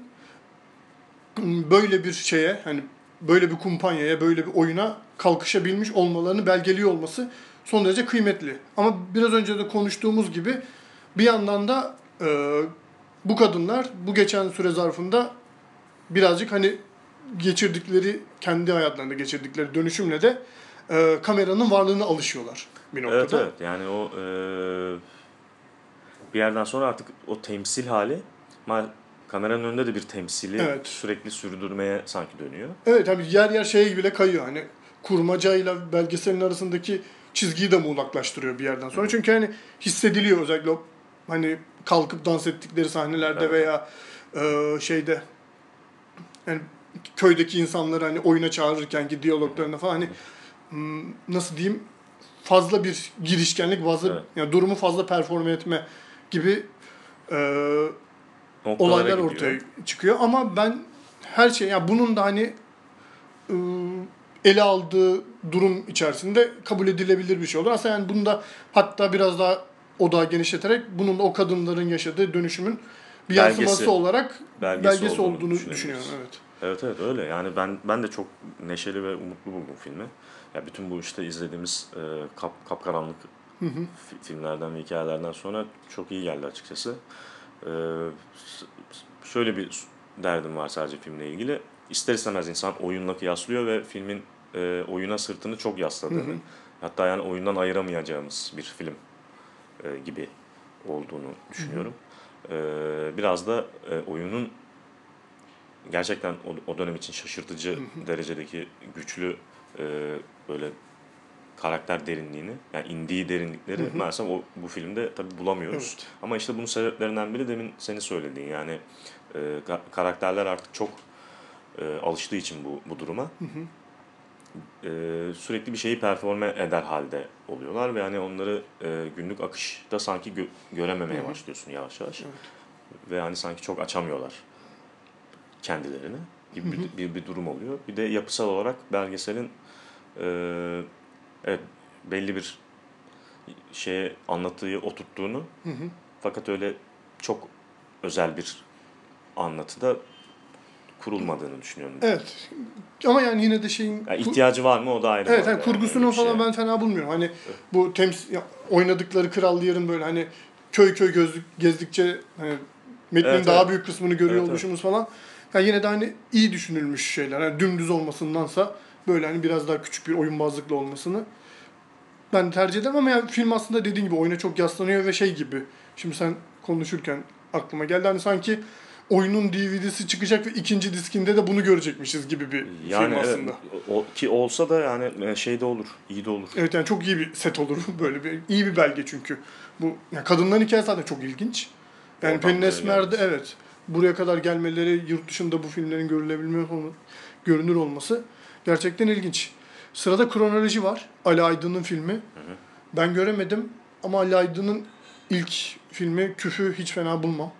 böyle bir şeye, hani böyle bir kumpanyaya, böyle bir oyuna kalkışabilmiş olmalarını belgeliyor olması son derece kıymetli. Ama biraz önce de konuştuğumuz gibi bir yandan da e, bu kadınlar bu geçen süre zarfında birazcık hani geçirdikleri, kendi hayatlarında geçirdikleri dönüşümle de e, kameranın varlığına alışıyorlar bir noktada. Evet, evet. Yani o e, bir yerden sonra artık o temsil hali, ma- kameranın önünde de bir temsili evet. sürekli sürdürmeye sanki dönüyor. Evet, tabii yer yer şeye bile kayıyor. Hani kurmacayla belgeselin arasındaki çizgiyi de muğlaklaştırıyor bir yerden sonra. Hı. Çünkü hani hissediliyor özellikle o, hani kalkıp dans ettikleri sahnelerde evet. veya e, şeyde yani köydeki insanları hani oyuna çağırırken ki diyaloglarına falan hani nasıl diyeyim, fazla bir girişkenlik, fazla evet. yani durumu fazla performe etme gibi e, olaylar gidiyor. Ortaya çıkıyor. Ama ben her şey yani bunun da hani e, ele aldığı durum içerisinde kabul edilebilir bir şey olur. Aslında yani bunu da hatta biraz daha odağı genişleterek bunun da o kadınların yaşadığı dönüşümün bir belgesi, yansıması olarak belgesi, belgesi olduğunu, olduğunu düşünüyorum. Evet. Evet evet öyle yani ben ben de çok neşeli ve umutlu buldum filmi. Ya bütün bu işte izlediğimiz e, kap kapkaranlık hı hı. filmlerden ve hikayelerden sonra çok iyi geldi açıkçası. E, şöyle bir derdim var sadece filmle ilgili. İster istemez insan oyunla kıyaslıyor ve filmin e, oyuna sırtını çok yasladığını, hı hı. hatta yani oyundan ayıramayacağımız bir film e, gibi olduğunu düşünüyorum. Hı hı. E, biraz da e, oyunun gerçekten o dönem için şaşırtıcı derecedeki güçlü e, böyle karakter derinliğini, yani indiği derinlikleri maalesef o, bu filmde tabii bulamıyoruz. Evet. Ama işte bunun sebeplerinden biri demin senin söylediğin yani e, karakterler artık çok e, alıştığı için bu, bu duruma hı hı. E, sürekli bir şeyi performe eder halde oluyorlar ve yani onları e, günlük akışta sanki gö- görememeye hı hı. başlıyorsun yavaş yavaş evet. ve yani sanki çok açamıyorlar kendilerine gibi bir, bir, bir durum oluyor. Bir de yapısal olarak belgeselin e, evet, belli bir şeye, anlatıyı oturttuğunu hı hı. fakat öyle çok özel bir anlatıda kurulmadığını düşünüyorum. Evet. Ama yani yine de şeyin... Yani ihtiyacı var mı o da ayrı. Evet. Yani kurgusunu yani falan şey. Ben fena bulmuyorum. Hani evet. bu temsil, oynadıkları Kral Lear'ın böyle hani köy köy gözlük, gezdikçe hani metnin evet, daha evet. büyük kısmını görüyor evet, oluşumuz evet. falan. Yani yine de hani iyi düşünülmüş şeyler. Yani dümdüz olmasındansa böyle hani biraz daha küçük bir oyunbazlıkla olmasını ben tercih ederim. Ama yani film aslında dediğin gibi oyuna çok yaslanıyor ve şey gibi. Şimdi sen konuşurken aklıma geldi. Hani sanki oyunun D V D'si çıkacak ve ikinci diskinde de bunu görecekmişiz gibi bir yani film aslında. Evet, o, ki olsa da yani şey de olur, iyi de olur. Evet yani çok iyi bir set olur. Böyle bir iyi bir belge çünkü. Bu yani kadınların hikayesi zaten çok ilginç. Yani oradan Pelin Esmer'de evet. buraya kadar gelmeleri, yurt dışında bu filmlerin görülebilme, görünür olması gerçekten ilginç. Sırada Kronoloji var. Ali Aydın'ın filmi. Hı hı. Ben göremedim ama Ali Aydın'ın ilk filmi Küf'ü hiç fena bulmam.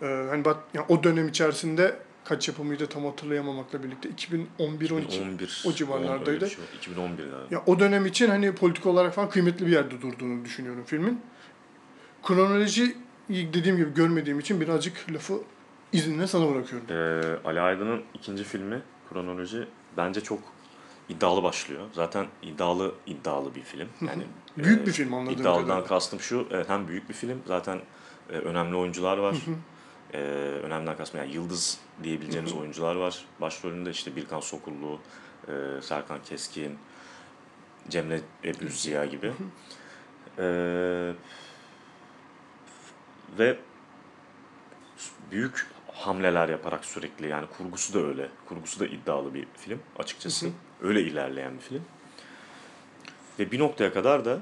Hı hı. Ee, hani bak, yani o dönem içerisinde kaç yapımıydı tam hatırlayamamakla birlikte iki bin on bir on iki o civarlardaydı. Şey iki bin on bir yani. Ya o dönem için hani politik olarak falan kıymetli bir yerde durduğunu düşünüyorum filmin. Kronoloji dediğim gibi görmediğim için birazcık lafı izinle sana bırakıyorum. Ee, Ali Aydın'ın ikinci filmi Kronoloji bence çok iddialı başlıyor. Zaten iddialı iddialı bir film. Yani büyük e, bir film anladığım iddialıdan kadarıyla. Kastım şu, evet, hem büyük bir film zaten e, önemli oyuncular var. e, önemliden kastım yani yıldız diyebileceğimiz oyuncular var. Başrolünde işte Birkan Sokullu, e, Serkan Keskin, Cemre Ebüz Ziya gibi. Ee, ve büyük hamleler yaparak sürekli, yani kurgusu da öyle. Kurgusu da iddialı bir film açıkçası. Hı hı. Öyle ilerleyen bir film. Ve bir noktaya kadar da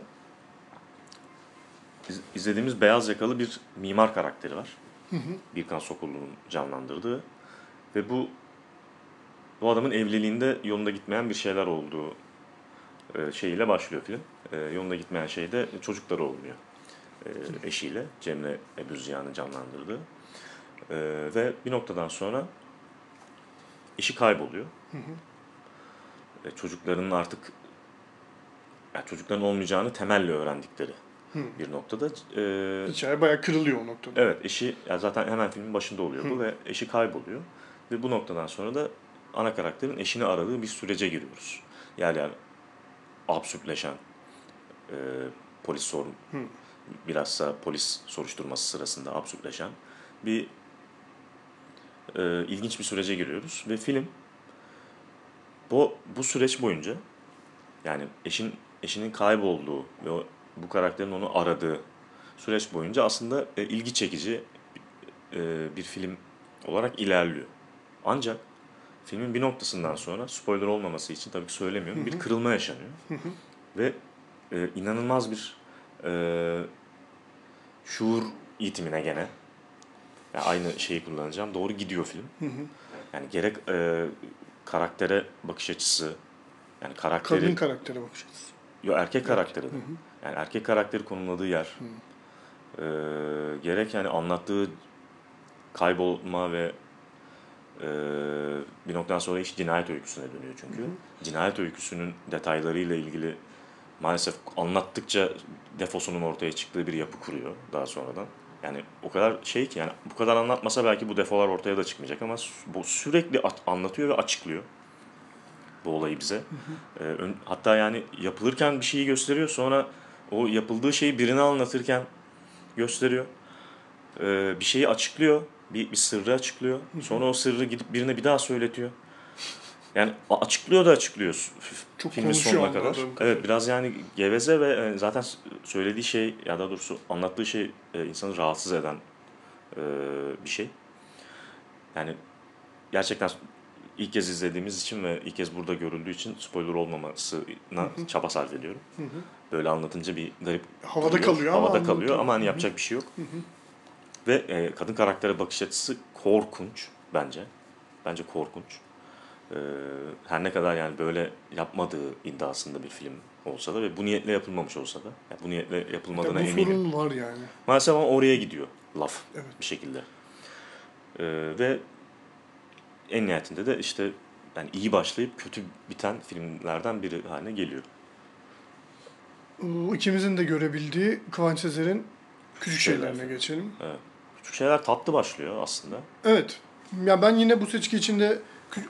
iz- izlediğimiz beyaz yakalı bir mimar karakteri var. Hı hı. Birkan Sokullu'nun canlandırdığı. Ve bu bu adamın evliliğinde yolunda gitmeyen bir şeyler olduğu e, şeyiyle başlıyor film. E, yolunda gitmeyen şey de çocukları olmuyor. E, eşiyle, Cemre Ebüz Ziya'nın canlandırdığı. E, ve bir noktadan sonra eşi kayboluyor. Hı hı. E, çocuklarının artık yani çocukların olmayacağını temelle öğrendikleri hmm. bir noktada. E, İçeri bayağı kırılıyor o noktada. Evet, eşi yani zaten hemen filmin başında oluyor hmm. bu ve eşi kayboluyor. Ve bu noktadan sonra da ana karakterin eşini aradığı bir sürece giriyoruz. Yani, yani absürtleşen e, polis sorun, hmm. bilhassa polis soruşturması sırasında absürtleşen bir e, ilginç bir sürece giriyoruz. Ve film bu, bu süreç boyunca yani eşin eşinin kaybolduğu ve o, bu karakterin onu aradığı süreç boyunca aslında e, ilgi çekici e, bir film olarak ilerliyor. Ancak filmin bir noktasından sonra, spoiler olmaması için tabii ki söylemiyorum, hı hı. bir kırılma yaşanıyor. Hı hı. Ve e, inanılmaz bir e, şuur itimine gene, yani aynı şeyi kullanacağım, doğru gidiyor film. Hı hı. Yani gerek e, karaktere bakış açısı, yani karakteri, kadın karaktere bakış açısı. Yok, erkek karakteri de. Hı hı. Yani erkek karakteri konumladığı yer. E, gerek yani anlattığı kaybolma ve e, bir noktadan sonra iş cinayet öyküsüne dönüyor çünkü. Hı hı. Cinayet öyküsünün detaylarıyla ilgili maalesef anlattıkça defosunun ortaya çıktığı bir yapı kuruyor daha sonradan. Yani o kadar şey ki, yani bu kadar anlatmasa belki bu defolar ortaya da çıkmayacak ama bu sürekli anlatıyor ve açıklıyor bu olayı bize. Hı hı. Ee, ön, hatta yani yapılırken bir şeyi gösteriyor, sonra o yapıldığı şeyi birine anlatırken gösteriyor. Ee, bir şeyi açıklıyor, bir, bir sırrı açıklıyor. Hı hı. Sonra o sırrı gidip birine bir daha söyletiyor. Yani açıklıyor da açıklıyor çok filmin sonuna kadar. Evet, biraz yani geveze ve zaten söylediği şey, ya daha doğrusu anlattığı şey insanı rahatsız eden bir şey. Yani gerçekten İlk kez izlediğimiz için ve ilk kez burada görüldüğü için spoiler olmamasına hı hı. çaba sarf ediyorum. Hı hı. Böyle anlatınca bir garip havada duruyor. kalıyor havada ama kalıyor ama hani yapacak hı hı. bir şey yok. Hı hı. Ve e, kadın karaktere bakış açısı korkunç bence. Bence korkunç. E, her ne kadar yani böyle yapmadığı iddiasında bir film olsa da ve bu niyetle yapılmamış olsa da, yani bu niyetle yapılmadığına eminim. Bu sorun var yani. Maalesef ama oraya gidiyor laf evet. bir şekilde. E, ve en nihayetinde de işte yani iyi başlayıp kötü biten filmlerden biri haline geliyor. İkimizin de görebildiği Kıvanç Sezer'in Küçük Şeylerine şeyler. geçelim. Evet. Küçük Şeyler tatlı başlıyor aslında. Evet. Ya ben yine bu seçki içinde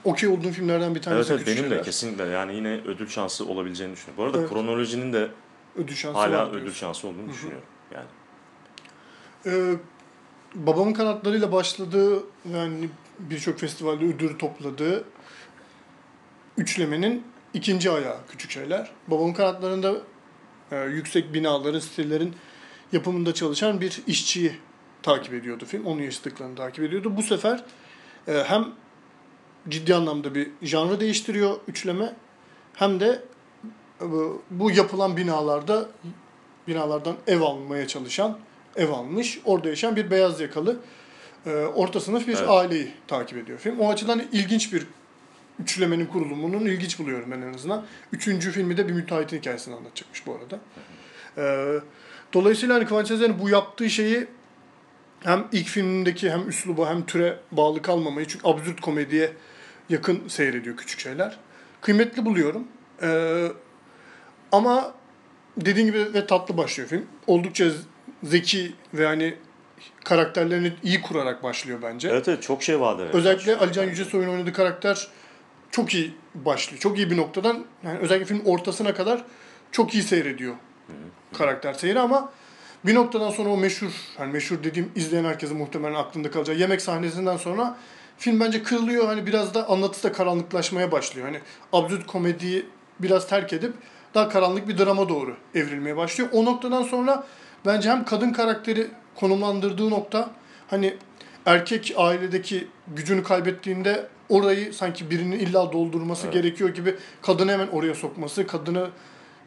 okey olduğum filmlerden bir tanesi evet, evet, Küçük Şeyler. Evet benim de kesinlikle yani yine ödül şansı olabileceğini düşünüyorum. Bu arada evet. Kronolojinin de ödül şansı hala ödül diyorsun. şansı olduğunu Hı-hı. düşünüyorum. Yani. Ee, babamın Kanatları'yla başladığı yani birçok festivalde ödül topladığı üçlemenin ikinci ayağı Küçük Şeyler. Babamın Kanatları'nda e, yüksek binaların, sitelerin yapımında çalışan bir işçiyi takip ediyordu film. Onun yaşadıklarını takip ediyordu. Bu sefer e, hem ciddi anlamda bir janrı değiştiriyor üçleme, hem de e, bu yapılan binalarda binalardan ev almaya çalışan, ev almış, orada yaşayan bir beyaz yakalı orta sınıf bir evet. aileyi takip ediyor film. O açıdan ilginç bir üçlemenin kurulumunun ilginç buluyorum ben en azından. Üçüncü filmi de bir müteahhitin hikayesini anlatacakmış bu arada. Dolayısıyla hani Kıvanç Sezer'in bu yaptığı şeyi hem ilk filmindeki hem üsluba hem türe bağlı kalmamayı, çünkü absürt komediye yakın seyrediyor Küçük Şeyler. Kıymetli buluyorum. Ama dediğim gibi ve tatlı başlıyor film. Oldukça zeki ve hani karakterlerini iyi kurarak başlıyor bence. Evet evet, çok şey vardı. Özellikle Ali Can Yücesoy'un oynadığı karakter çok iyi başlıyor. Çok iyi bir noktadan, yani özellikle filmin ortasına kadar çok iyi seyrediyor Hı-hı. karakter seyri, ama bir noktadan sonra o meşhur, yani meşhur dediğim izleyen herkesin muhtemelen aklında kalacağı yemek sahnesinden sonra film bence kırılıyor. Hani biraz da anlatısı da karanlıklaşmaya başlıyor. Hani absürt komediyi biraz terk edip daha karanlık bir drama doğru evrilmeye başlıyor. O noktadan sonra bence hem kadın karakteri konumlandırdığı nokta, hani erkek ailedeki gücünü kaybettiğinde orayı sanki birinin illa doldurması evet. gerekiyor gibi kadını hemen oraya sokması, kadını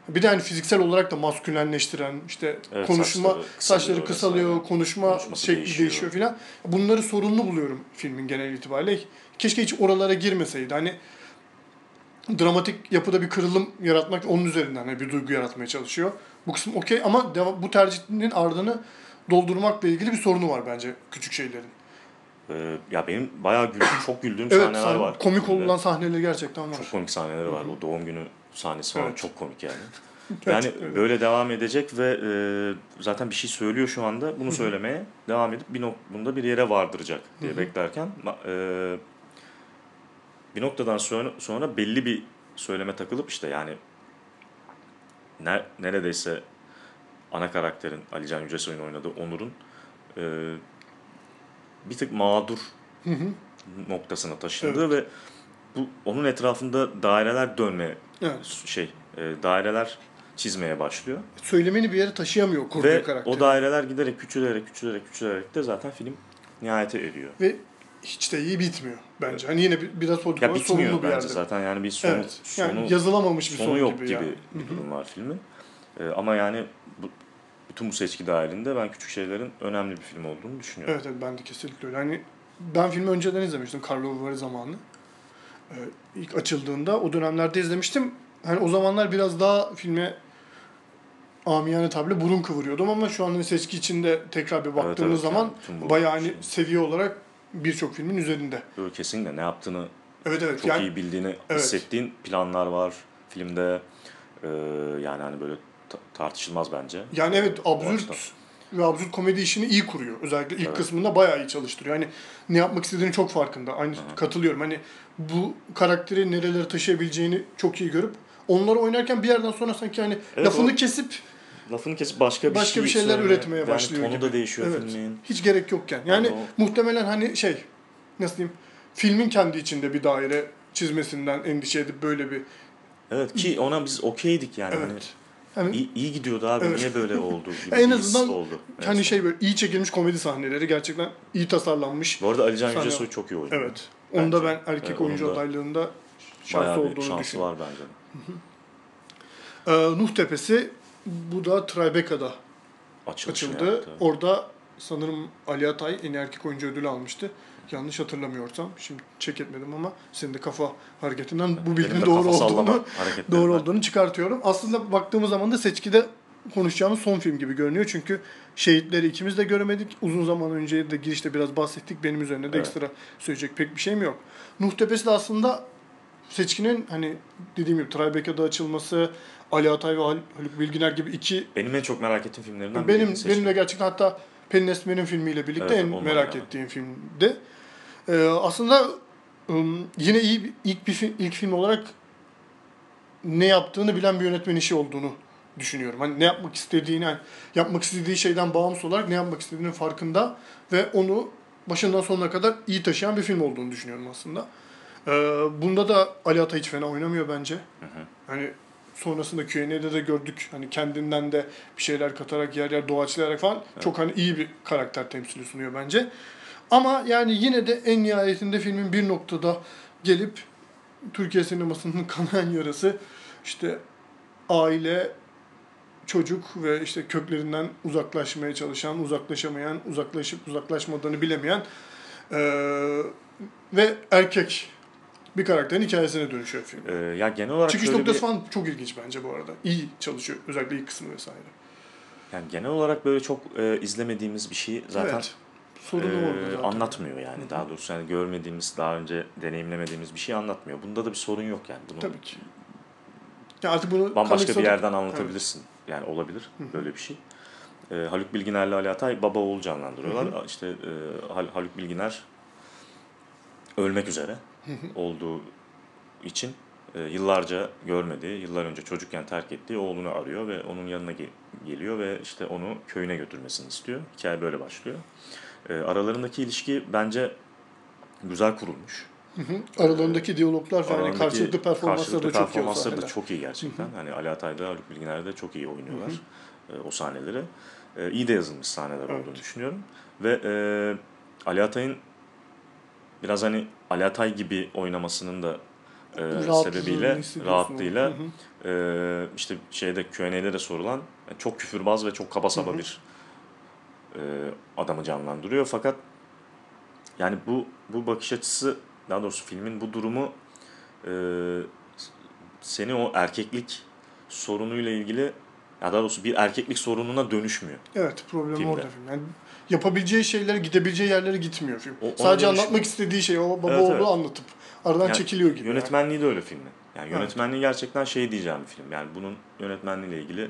bir de hani fiziksel olarak da maskülenleştiren, işte evet, konuşma saçları, saçları kısalıyor, yani. konuşma Konuşması şekli değişiyor, değişiyor filan. Bunları sorunlu buluyorum filmin genel itibariyle. Keşke hiç oralara girmeseydi. Hani dramatik yapıda bir kırılım yaratmak, onun üzerinden bir duygu yaratmaya çalışıyor. Bu kısım okey ama bu tercihinin ardını doldurmakla ilgili bir sorunu var bence küçük şeylerin. Ee, ya benim bayağı güldüm, çok güldüğüm evet, sahneler sahne, var. Komik filmde. Olan sahneleri gerçekten var. Çok komik sahneleri var. Hı-hı. O doğum günü sahnesi falan evet. çok komik yani. Yani evet. böyle devam edecek ve e, zaten bir şey söylüyor şu anda. Bunu Hı-hı. söylemeye devam edip bir nok- bunda bir yere vardıracak diye Hı-hı. beklerken e, bir noktadan sonra, sonra belli bir söyleme takılıp işte yani ne, neredeyse ana karakterin, Ali Can Yücesoy'un oynadığı Onur'un e, bir tık mağdur hı hı. noktasına taşındığı evet. ve bu onun etrafında daireler dönmeye evet. şey e, daireler çizmeye başlıyor. Söylemeni bir yere taşıyamıyor kurduğu ve karakteri. Ve o daireler giderek küçülerek küçülerek küçülerek de zaten film nihayete eriyor. Ve hiç de iyi bitmiyor bence. Evet. Hani yine biraz o durumda sorunlu bir yerde. Bitmiyor bence zaten yani bir sonu, evet. yani sonu yazılamamış bir sonu, sonu yok gibi, yani. gibi bir durum var filmin. Ee, ama yani bu, bütün bu seçki dahilinde ben Küçük Şeyler'in önemli bir film olduğunu düşünüyorum. Evet, evet ben de kesinlikle öyle. Yani ben filmi önceden izlemiştim, Karlova'yı zamanı. Ee, ilk açıldığında o dönemlerde izlemiştim. Hani o zamanlar biraz daha filme amiyane tabirle burun kıvırıyordum ama şu an seçki içinde tekrar bir baktığımız evet, evet, zaman yani, bayağı hani şey. seviye olarak birçok filmin üzerinde. Böyle kesinlikle ne yaptığını evet, evet, çok yani, iyi bildiğini evet. hissettiğin planlar var filmde. Ee, yani hani böyle tartışılmaz bence. Yani evet absürt ve absürt komedi işini iyi kuruyor. Özellikle ilk evet. kısmında bayağı iyi çalıştırıyor. Yani ne yapmak istediğini çok farkında. Aynı Hı-hı. katılıyorum. Hani bu karakteri nerelere taşıyabileceğini çok iyi görüp onları oynarken bir yerden sonra sanki hani evet, lafını o, kesip lafını kesip başka bir, başka bir şeyler söyleme, üretmeye yani başlıyor. Tonu gibi. Da değişiyor evet. filmin. Hiç gerek yokken. Yani, yani o... muhtemelen hani şey nasıl diyeyim filmin kendi içinde bir daire çizmesinden endişe edip böyle bir evet ki ona biz okeydik yani. Evet. Hani... Yani, iyi, iyi gidiyordu abi evet. niye böyle oldu gibi en azından oldu. Evet. Hani şey böyle iyi çekilmiş komedi sahneleri gerçekten iyi tasarlanmış. Bu arada Ali Can Yücesoy çok iyi oynuyor. Evet. Onu da ben erkek evet, oyuncu adaylığında şanslı olduğunu şansı düşünüyorum. Bayağı bir şansı var bence. Ee, Nuh Tepesi bu da Tribeca'da Açılışını açıldı. Yaptı. Orada sanırım Ali Atay en iyi erkek oyuncu ödülü almıştı. Yanlış hatırlamıyorsam. Şimdi check etmedim ama senin de kafa hareketinden yani bu bilginin doğru olduğunu doğru olduğunu çıkartıyorum. Aslında baktığımız zaman da seçkide konuşacağımız son film gibi görünüyor. Çünkü şehitleri ikimiz de göremedik. Uzun zaman önce de girişte biraz bahsettik. Benim üzerine de evet. ekstra söyleyecek pek bir şeyim yok. Nuh Tepesi de aslında seçkinin hani dediğim gibi Tribeca'da açılması, Ali Atay ve Haluk Bilginer gibi iki... Benim en çok merak ettiğim filmlerinden benim, biri. Benim de gerçekten hatta Pelin Esmer'in filmiyle birlikte evet, en merak yani. ettiğim filmdi. Ee, aslında um, yine iyi bir, ilk bir fi, ilk film olarak ne yaptığını bilen bir yönetmen işi olduğunu düşünüyorum. Hani ne yapmak istediğini, yani yapmak istediği şeyden bağımsız olarak ne yapmak istediğinin farkında ve onu başından sonuna kadar iyi taşıyan bir film olduğunu düşünüyorum aslında. Ee, bunda da Ali Atay hiç fena oynamıyor bence. Hı hı. Hani sonrasında Q and A'de de gördük. Hani kendinden de bir şeyler katarak, yer yer doğaçlayarak falan evet. çok hani iyi bir karakter temsili sunuyor bence. Ama yani yine de en nihayetinde filmin bir noktada gelip Türkiye sinemasının kanayan yarası işte aile, çocuk ve işte köklerinden uzaklaşmaya çalışan, uzaklaşamayan, uzaklaşıp uzaklaşmadığını bilemeyen ee, ve erkek bir karakterin hikayesine dönüşüyor film. Ee, ya genel olarak çıkış noktası bir... falan çok ilginç bence bu arada. İyi çalışıyor özellikle ilk kısmı vesaire. Yani genel olarak böyle çok e, izlemediğimiz bir şeyi zaten evet. Ee, anlatmıyor yani Hı-hı. daha doğrusu yani görmediğimiz, daha önce deneyimlemediğimiz bir şey anlatmıyor. Bunda da bir sorun yok yani. Bunu Tabii ki. Ya artık bunu bambaşka bir yerden anlatabilirsin. Evet. Yani olabilir Hı-hı. böyle bir şey. Ee, Haluk Bilginer'le Ali Atay baba oğul canlandırıyorlar. Hı-hı. İşte e, Haluk Bilginer ölmek üzere Hı-hı. olduğu için e, yıllarca görmediği, yıllar önce çocukken terk ettiği oğlunu arıyor ve onun yanına ge- geliyor ve işte onu köyüne götürmesini istiyor. Hikaye böyle başlıyor. Aralarındaki ilişki bence güzel kurulmuş. Hı hı. Aralarındaki diyaloglar ve yani karşılıklı performansları da çok iyi. Performansları da çok iyi gerçekten. Hı hı. Hani Ali Atay'da, Haluk Bilginer'de çok iyi oynuyorlar hı hı. o sahneleri. İyi de yazılmış sahneler evet. olduğunu düşünüyorum. Ve e, Ali Atay'ın biraz hani Ali Atay gibi oynamasının da e, sebebiyle, rahatlığıyla hı hı. E, işte şeyde Q and A'de de sorulan çok küfürbaz ve çok kaba saba hı hı. bir e, adamı canlandırıyor. Fakat yani bu bu bakış açısı, daha doğrusu filmin bu durumu e, seni o erkeklik sorunuyla ilgili, ya daha doğrusu bir erkeklik sorununa dönüşmüyor. Evet, problem filmde. Orada film. Yani yapabileceği şeylere, gidebileceği yerlere gitmiyor film. O, Sadece anlatmak dönüşmüyor. istediği şey o baba evet, oğlu evet. anlatıp aradan yani çekiliyor gibi. Yönetmenliği yani. de öyle filmin. Yani yönetmenliği evet. gerçekten şey diyeceğim bir film. Yani bunun yönetmenliğiyle ilgili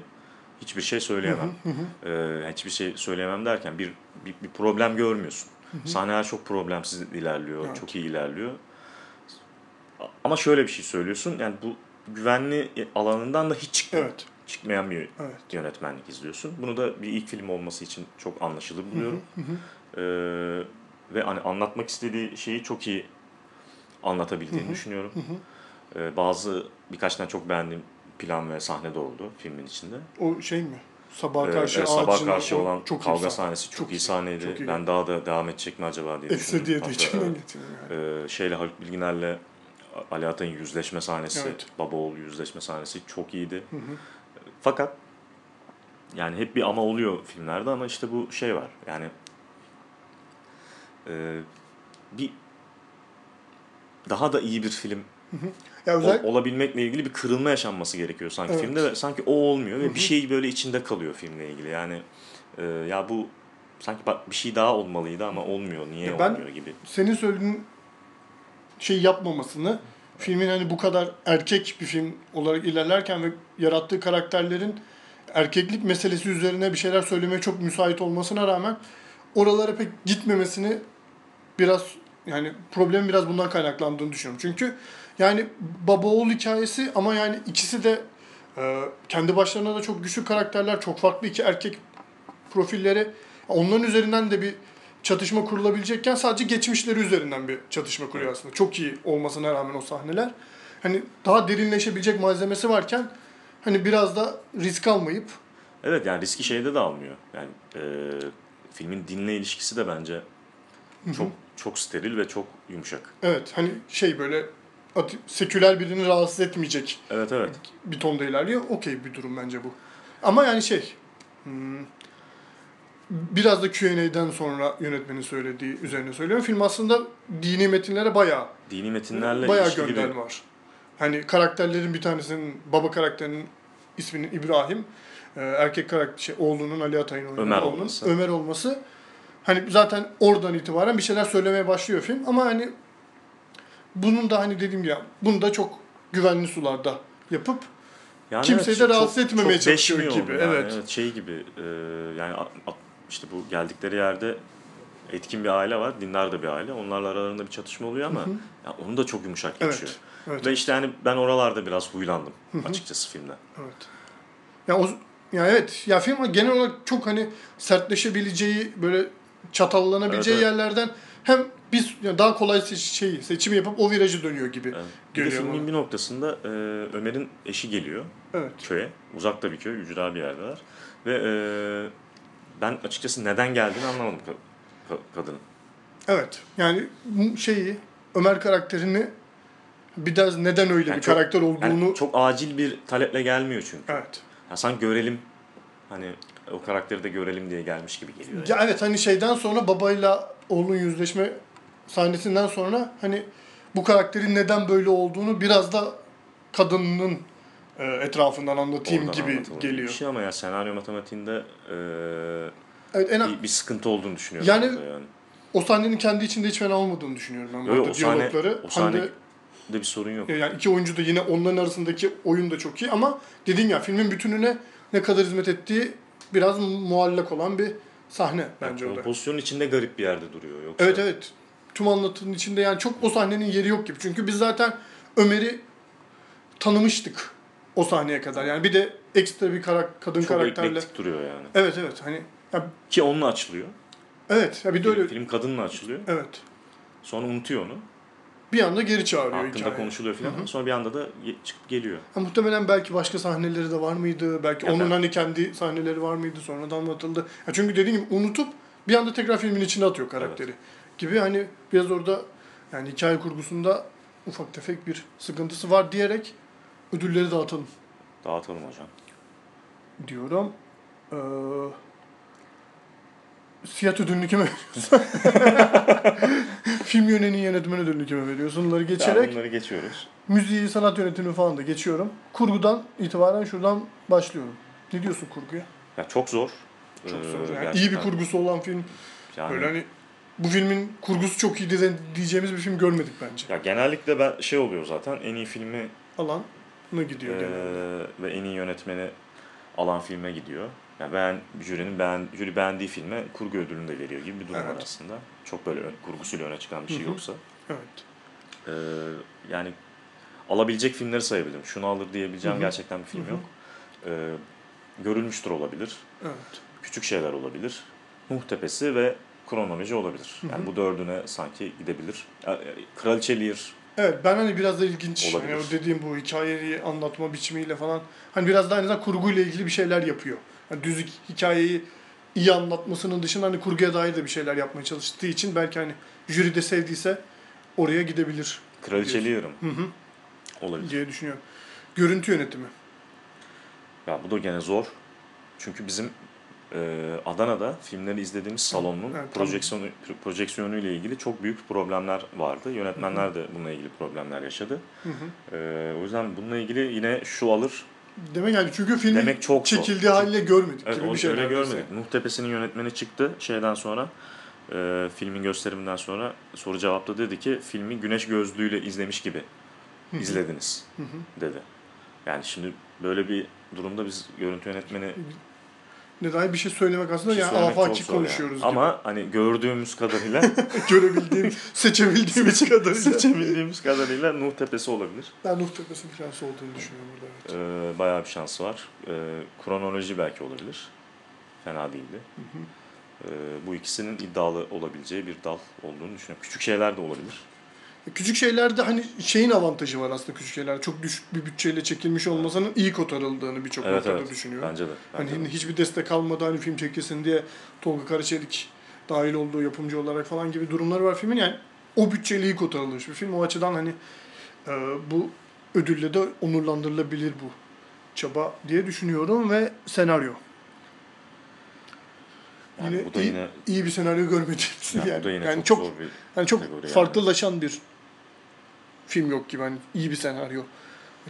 hiçbir şey söyleyemem. Hı hı hı. Ee, hiçbir şey söyleyemem derken bir bir, bir problem görmüyorsun. Hı hı. Sahneler çok problemsiz ilerliyor, evet. çok iyi ilerliyor. Ama şöyle bir şey söylüyorsun. Yani bu güvenli alanından da hiç çıkmıyor. Evet. Çıkmayan bir evet. yönetmenlik izliyorsun. Bunu da bir ilk film olması için çok anlaşılır buluyorum. Hı hı hı. Ee, ve hani anlatmak istediği şeyi çok iyi anlatabildiğini hı hı. düşünüyorum. Hı hı. Ee, bazı birkaç tane çok beğendiğim plan ve sahne de oldu filmin içinde. O şey mi? Sabah karşı ee, sabah karşı olan çok kavga sahne. sahnesi çok, çok iyi sahneydi. Çok iyi. Ben daha da devam edecek mi acaba diye Etse düşündüm. Diye de içimden getiriyor yani. Ee, şeyle Haluk Bilginer'le Ali Atay'ın yüzleşme sahnesi, evet. baba oğlu yüzleşme sahnesi çok iyiydi. Hı hı. Fakat yani hep bir ama oluyor filmlerde, ama işte bu şey var yani e, bir daha da iyi bir film hı hı. ya özellikle, o, olabilmekle ilgili bir kırılma yaşanması gerekiyor sanki evet. filmde ve sanki o olmuyor ve hı hı. bir şey böyle içinde kalıyor filmle ilgili yani e, ya bu sanki bak bir şey daha olmalıydı ama olmuyor, niye ya olmuyor ben gibi. Senin söylediğin şey yapmamasını, filmin hani bu kadar erkek bir film olarak ilerlerken ve yarattığı karakterlerin erkeklik meselesi üzerine bir şeyler söylemeye çok müsait olmasına rağmen oralara pek gitmemesini biraz yani problemin biraz bundan kaynaklandığını düşünüyorum. Çünkü yani baba oğul hikayesi ama yani ikisi de e, kendi başlarına da çok güçlü karakterler, çok farklı iki erkek profilleri, onların üzerinden de bir çatışma kurulabilecekken sadece geçmişleri üzerinden bir çatışma kuruyor aslında. Çok iyi olmasına rağmen o sahneler. Hani daha derinleşebilecek malzemesi varken hani biraz da risk almayıp. Evet yani riski şeyde de almıyor. Yani e, filmin dinle ilişkisi de bence çok Hı-hı. çok steril ve çok yumuşak. Evet hani şey böyle at- seküler birini rahatsız etmeyecek evet, evet. bir tonda ilerliyor. Okey bir durum bence bu. Ama yani şey... Hmm. Biraz da Q and A'den sonra yönetmenin söylediği üzerine söylüyorum. Film aslında dini metinlere bayağı dini metinlerle bayağı gönderme var. Hani karakterlerin bir tanesinin baba karakterinin isminin İbrahim, erkek karakter şey, oğlunun Ali Atay'ın oynadığı Ömer oğlunun olması. Ömer olması. Hani zaten oradan itibaren bir şeyler söylemeye başlıyor film ama hani bunun da hani dediğim gibi bunu da çok güvenli sularda yapıp yani kimseyi evet, de rahatsız çok, etmemeye çok çalışıyor gibi. Yani. Evet. evet. Şey gibi e, yani işte bu geldikleri yerde etkin bir aile var, dindar da bir aile. Onlarla aralarında bir çatışma oluyor ama yani onu da çok yumuşak geçiyor. Evet, evet. Ve işte yani ben oralarda biraz huylandım Hı-hı. açıkçası filmden. Evet. Ya o ya evet. Ya film genel olarak çok hani sertleşebileceği, böyle çatallanabileceği evet, evet. yerlerden hem biz yani daha kolay seç, şeyi, seçimi yapıp o virajı dönüyor gibi. Evet. Bir de filmin onu. bir noktasında e, Ömer'in eşi geliyor evet. köye. Uzakta bir köy, ücra bir yerdeler. Ve e, ben açıkçası neden geldiğini anlamadım ka- kadının. Evet. Yani şeyi, Ömer karakterini biraz neden öyle yani bir çok, karakter olduğunu... Yani çok acil bir taleple gelmiyor çünkü. Evet. Yani sanki görelim, hani o karakteri de görelim diye gelmiş gibi geliyor. Yani. Ya evet hani şeyden sonra babayla oğlun yüzleşme sahnesinden sonra hani bu karakterin neden böyle olduğunu biraz da kadının e, etrafından anlatayım Oradan gibi geliyor. Bir şey ama ya senaryo matematiğinde e, evet, en, bir, bir sıkıntı olduğunu düşünüyorum. Yani, yani o sahnenin kendi içinde hiç fena olmadığını düşünüyorum ben. Öyle, o sahne, o sahne de bir sorun yok. Yani iki oyuncu da yine onların arasındaki oyun da çok iyi ama dediğim ya filmin bütününe ne kadar hizmet ettiği biraz muallak olan bir sahne bence yani, o da. Pozisyonun içinde garip bir yerde duruyor. Yoksa... Evet evet. Tüm anlatının içinde yani çok o sahnenin yeri yok gibi. Çünkü biz zaten Ömer'i tanımıştık o sahneye kadar. Yani bir de ekstra bir karak- kadın çok karakterle. Çok eklektik duruyor yani. Evet evet. Hani ya... Ki onunla açılıyor. Evet. Ya bir de film, öyle... film kadınla açılıyor. Evet. Sonra unutuyor onu. bir anda geri çağırıyor hakkında hikaye. Konuşuluyor falan. Hı-hı. Sonra bir anda da çıkıp geliyor. Ha, muhtemelen belki başka sahneleri de var mıydı? Belki evet, onun hani kendi sahneleri var mıydı? Sonradan anlatıldı. Ya çünkü dediğim gibi unutup bir anda tekrar filmin içine atıyor karakteri. Evet. Gibi hani biraz orada yani hikaye kurgusunda ufak tefek bir sıkıntısı var diyerek ödülleri dağıtalım. Dağıtalım hocam. Diyorum. Ee, Siyah ödülünü kime veriyorsun? Film yönetimi yönetmen ödülünü kime veriyorsun? Bunları geçerek. Bunları geçiyoruz. Müziği, sanat yönetimi falan da geçiyorum. Kurgudan itibaren şuradan başlıyorum. Ne diyorsun kurguya? Ya çok zor. Çok zor. Yani gerçekten iyi bir kurgusu olan film. Yani... Böyle hani bu filmin kurgusu çok iyi diyeceğimiz bir film görmedik bence. Ya genellikle ben şey oluyor zaten. En iyi filmi alana gidiyor ee, genelde. Ve en iyi yönetmeni alan filme gidiyor. Yani ben jürinin beğen, jüri beğendiği filme kurgu ödülünü de veriyor gibi bir durum, evet, var aslında. Çok böyle kurgusuyla öne çıkan bir şey, hı-hı, yoksa. Evet. Ee, yani alabilecek filmleri sayabilirim. Şunu alır diyebileceğim, hı-hı, gerçekten bir film, hı-hı, yok. Ee, Görülmüştür olabilir. Evet. Küçük şeyler olabilir. Nuh Tepesi ve Kronoloji olabilir. Hı-hı. Yani bu dördüne sanki gidebilir. Yani Kraliçe Lear. Evet, ben hani biraz da ilginç. Yani dediğim bu hikayeyi anlatma biçimiyle falan. Hani biraz da aynı zamanda kurguyla ilgili bir şeyler yapıyor. Yani düz hikayeyi iyi anlatmasının dışında hani kurguya dair de bir şeyler yapmaya çalıştığı için belki hani jüri de sevdiyse oraya gidebilir. Kraliçe Lear'ım. Hı hı. Olabilir diye düşünüyorum. Görüntü yönetimi. Ya bu da gene zor. Çünkü bizim e, Adana'da filmleri izlediğimiz salonun, evet, projeksiyonu, projeksiyonu ile ilgili çok büyük problemler vardı. Yönetmenler, hı hı, de bununla ilgili problemler yaşadı. Hı hı. E, o yüzden bununla ilgili yine şu alır demek yani, çünkü filmin çekildiği haliyle görmedik, evet, gibi bir şey. Evet, görmedik. Nuh Tepesi'nin yönetmeni çıktı şeyden sonra, e, filmin gösteriminden sonra soru cevapta dedi ki filmi güneş gözlüğüyle izlemiş gibi, hı-hı, izlediniz, hı-hı, dedi. Yani şimdi böyle bir durumda biz görüntü yönetmeni... Ne dair bir şey söylemek aslında şey yani afaki konuşuyoruz yani. Ama hani gördüğümüz kadarıyla... Görebildiğimiz, seçebildiğimiz kadarıyla. Seçebildiğimiz kadarıyla Nuh Tepesi olabilir. Ben Nuh Tepesi'nin şansı olduğunu düşünüyorum burada. Evet. Ee, bayağı bir şansı var. Ee, kronoloji belki olabilir. Fena değildi. Hı hı. Ee, bu ikisinin iddialı olabileceği bir dal olduğunu düşünüyorum. Küçük şeyler de olabilir. Küçük şeylerde hani şeyin avantajı var aslında, küçük şeyler çok düşük bir bütçeyle çekilmiş olmasının iyi kotarıldığını birçok noktada, evet, evet, düşünüyorum. Bence de. Bence hani de. Hiçbir destek almadan hani film çekilsin diye Tolga Karaçelik dahil olduğu yapımcı olarak falan gibi durumlar var filmin. Yani o bütçeyle iyi kotarılmış bir film. O açıdan hani e, bu ödülle de onurlandırılabilir bu çaba diye düşünüyorum ve senaryo. Yani yine, iyi, yine iyi bir senaryo görmediniz. Yani, yani. yani çok, çok bir yani çok farklılaşan yani. bir film yok ki ben yani iyi bir senaryo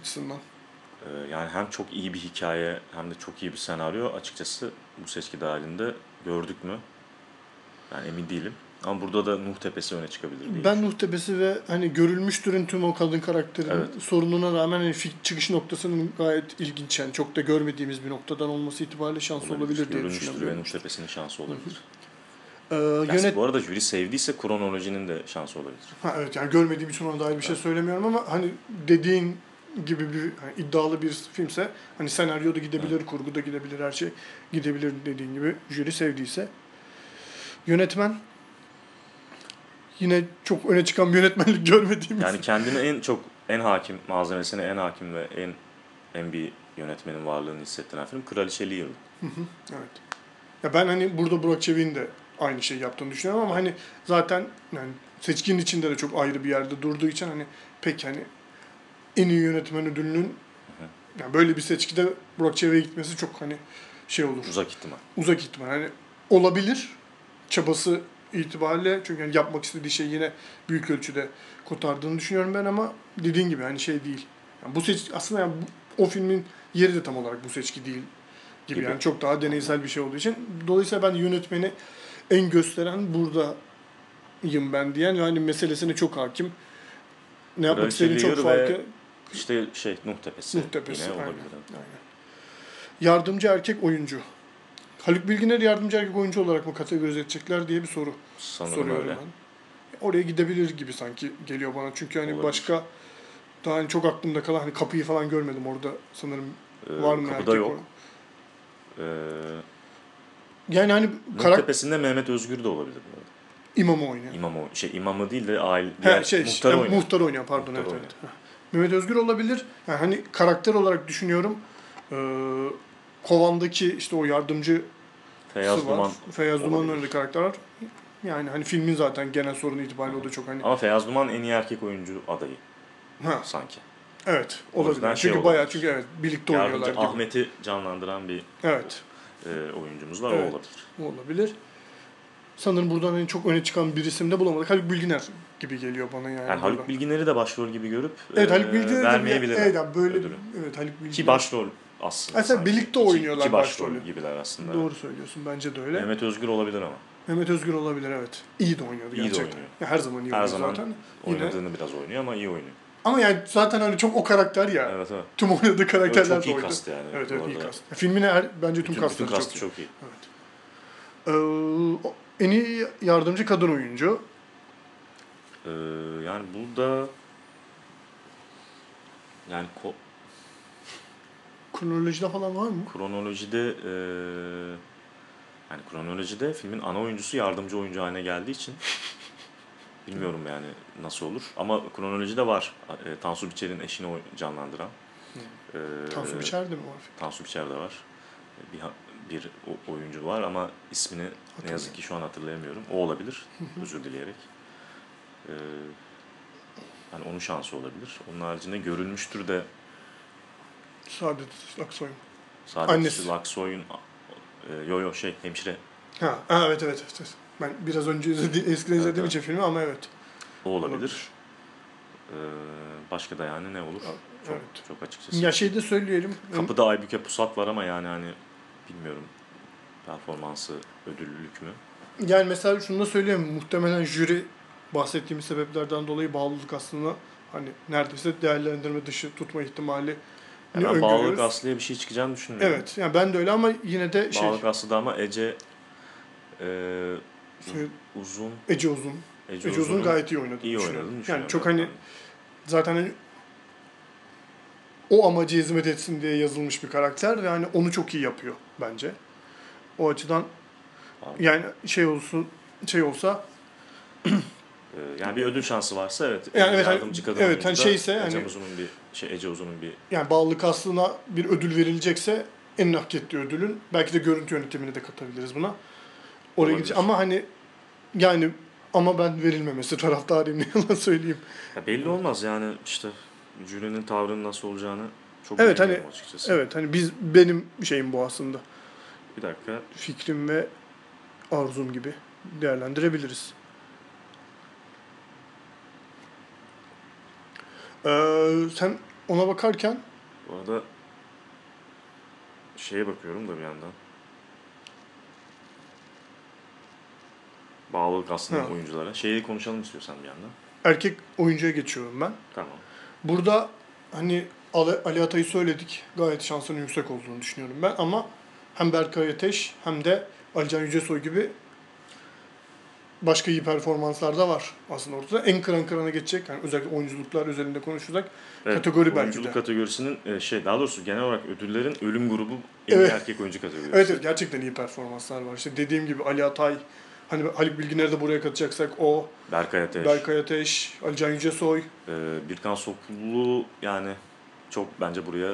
açısından. Ee, yani hem çok iyi bir hikaye hem de çok iyi bir senaryo açıkçası bu seçki dahilinde gördük mü? Yani emin değilim. Ama burada da Nuh Tepesi öne çıkabilir diye. Ben Nuh Tepesi ve hani Görülmüştür'ün tüm o kadın karakterinin, evet, sorununa rağmen hani çıkış noktasının gayet ilginç. Yani çok da görmediğimiz bir noktadan olması itibariyle şans olabilir, olabilir diye düşünüyorum. Görülmüştür ve Nuh Tepesi'nin şansı olabilir. Ee, yönet... Bu arada jüri sevdiyse kronolojinin de şansı olabilir. Ha, evet, yani görmediğim için ona dair bir şey, evet, söylemiyorum ama hani dediğin gibi bir hani iddialı bir filmse hani senaryo da gidebilir, evet, kurgu da gidebilir, her şey gidebilir dediğin gibi jüri sevdiyse. Yönetmen yine çok öne çıkan bir yönetmenlik görmediğimiz. Yani kendine en çok en hakim, malzemesine en hakim ve en en bir yönetmenin varlığını hissettiren film Kraliçe Lear. Hı hı, evet. Ya ben hani burada Burak Çevik'in de aynı şeyi yaptığını düşünüyorum ama hani zaten yani seçkinin içinde de çok ayrı bir yerde durduğu için hani pek hani en iyi yönetmen ödülünün, hı hı, yani böyle bir seçkide Burak Çevik'e gitmesi çok hani şey olur. Uzak ihtimal. Uzak ihtimal. Hani olabilir çabası itibariyle çünkü yani yapmak istediği şey yine büyük ölçüde kurtardığını düşünüyorum ben ama dediğin gibi hani şey değil. Yani bu seç aslında yani bu, o filmin yeri de tam olarak bu seçki değil gibi, gibi. Yani çok daha deneysel bir şey olduğu için dolayısıyla ben yönetmeni en gösteren buradayım ben diyen yani meselesine çok hakim. Ne yapmak istediği çok farklı. İşte şey Nuh Tepesi. Nuh Tepesi yine aynen, olabilir. Aynen. Yardımcı erkek oyuncu. Haluk Bilginer yardımcı erkek oyuncu olarak mı kategorize edecekler diye bir soru sanırım soruyorum öyle. Ben. Oraya gidebilir gibi sanki geliyor bana. Çünkü hani olabilir. Başka daha hani çok aklımda kalan hani Kapıyı falan görmedim orada sanırım ee, var mı Kapıda yok. Ee, yani hani Nuh karak- Tepesi'nde Mehmet Özgür de olabilir bu arada. İmamı oynuyor. İmamı şey imamı değil de aile diğer şey, muhtar oynuyor. Muhtar oynuyor pardon muhtar evet. Oynuyor. Evet. Mehmet Özgür olabilir. Yani hani karakter olarak düşünüyorum. Ee, Kovan'daki işte o yardımcı Feyyaz Duman. Feyyaz Duman'ın önünde karakterler. Yani hani filmin zaten genel sorunu itibariyle o da çok hani. Ama Feyyaz Duman en iyi erkek oyuncu adayı. Ha. Sanki. Evet. Olabilir. Çünkü şey bayağı çünkü evet birlikte yardımcı oynuyorlar gibi. Ahmet'i canlandıran bir evet. e, oyuncumuz var. Evet. O olabilir. O olabilir. Sanırım buradan en çok öne çıkan bir isim de bulamadık. Haluk Bilginer gibi geliyor bana yani. Yani Haluk Bilginer'i de başrol gibi görüp evet, Haluk e, vermeyebilirler. Evet, yani böyle ödülü. Evet, Haluk Bilginer. Ki başrol aslında. Aslında birlikte oynuyorlar ki, ki başrol başrolü. Gibiler aslında. Doğru söylüyorsun. Bence de öyle. Mehmet Özgür olabilir ama. Mehmet Özgür olabilir evet. İyi de oynuyordu iyi gerçekten. De oynuyor. Ya, her zaman iyi her oynuyor zaman zaten. Oynadığını yine... biraz oynuyor ama iyi oynuyor. Ama yani zaten hani çok o karakter ya. Evet, evet. Tüm oynadığı karakterler de oynuyor. Çok iyi kast yani. Evet, evet iyi kast. Filmine her, bence tüm kastları çok iyi. Kastı çok iyi. Evet. En iyi yardımcı kadın oyuncu. Ee, yani bu da yani ko... kronolojide falan var mı? Kronolojide e... yani kronolojide filmin ana oyuncusu yardımcı oyuncu haline geldiği için bilmiyorum yani nasıl olur. Ama kronolojide var. E, Tansu Bicer'in eşini canlandıran. E, Tansu Bicer'de mi var? Tansu Bicer'de var. Bir bir oyuncu var ama ismini ne yazık ki şu an hatırlayamıyorum. O olabilir. Özür dileyerek. Ee, yani onun şansı olabilir. Onun haricinde Görülmüştür de Saadet Aksoy'un. Saadet Aksoy'un e, yo yo şey hemşire. Ha, ha evet, evet evet. Ben biraz önce izledi, eskiden izlediğim evet, için filmi ama evet. O olabilir. olabilir. Ee, başka da yani ne olur? Çok, evet. Çok açıkçası. Ya şeyde söyleyelim. Kapıda Aybüke Pusat var ama yani hani bilmiyorum performansı ödüllülük mü? Yani mesela şunu da söyleyeyim. Muhtemelen jüri bahsettiğimiz sebeplerden dolayı Bağlılık Aslı'na hani neredeyse değerlendirme dışı tutma ihtimali yani hani Bağlılık Aslı'ya bir şey çıkacağını düşünmüyorum. Evet. Yani ben de öyle ama yine de şey. Bağlılık Aslı'da ama Ece e, Söyle, uzun. Ece Uzun. Ece, Ece Uzun gayet iyi oynadı. İyi oynadı. Yani çok hani zaten hani o amaca hizmet etsin diye yazılmış bir karakter ve hani onu çok iyi yapıyor bence. O açıdan abi. Yani şey olsun şey olsa yani bir ödül şansı varsa evet. Yani evet yardımcı kadın evet, oyuncuda hani şeyse, Ece hani, Uzun'un bir şey Ece Uzun'un bir yani Bağlı Kaslı'na bir ödül verilecekse en hak ettiği ödülün belki de görüntü yönetimini de katabiliriz buna. Oraya gideceğiz ama hani yani ama ben verilmemesi taraftarıyım ne yalan söyleyeyim. Ya belli olmaz yani işte jürinin tavrının nasıl olacağını çok evet, bilmiyorum hani, açıkçası. Evet hani biz benim şeyim bu aslında. Bir dakika. Fikrim ve arzum gibi değerlendirebiliriz. Ee, sen ona bakarken bu arada şeye bakıyorum da bir yandan. Bağlılık aslında ha. oyunculara. Şeyi konuşalım istiyorsan bir yandan. Erkek oyuncuya geçiyorum ben. Tamam. Burada hani Ali Atay'ı söyledik. Gayet şansının yüksek olduğunu düşünüyorum ben ama hem Berkay Ateş hem de Ali Can Yücesoy gibi başka iyi performanslar da var aslında ortada. En kıran kırana geçecek yani özellikle oyunculuklar üzerinde konuşursak evet, kategori belki de. Kategorisinin şey daha doğrusu genel olarak ödüllerin ölüm grubu en evet. iyi erkek oyuncu kategorisi. Evet, evet gerçekten iyi performanslar var. İşte dediğim gibi Ali Atay hani Haluk Bilginer'i de buraya katacaksak o. Berkay Ateş. Berkay Ateş, Ali Can Yücesoy. Ee, Birkan Sokullu yani çok bence buraya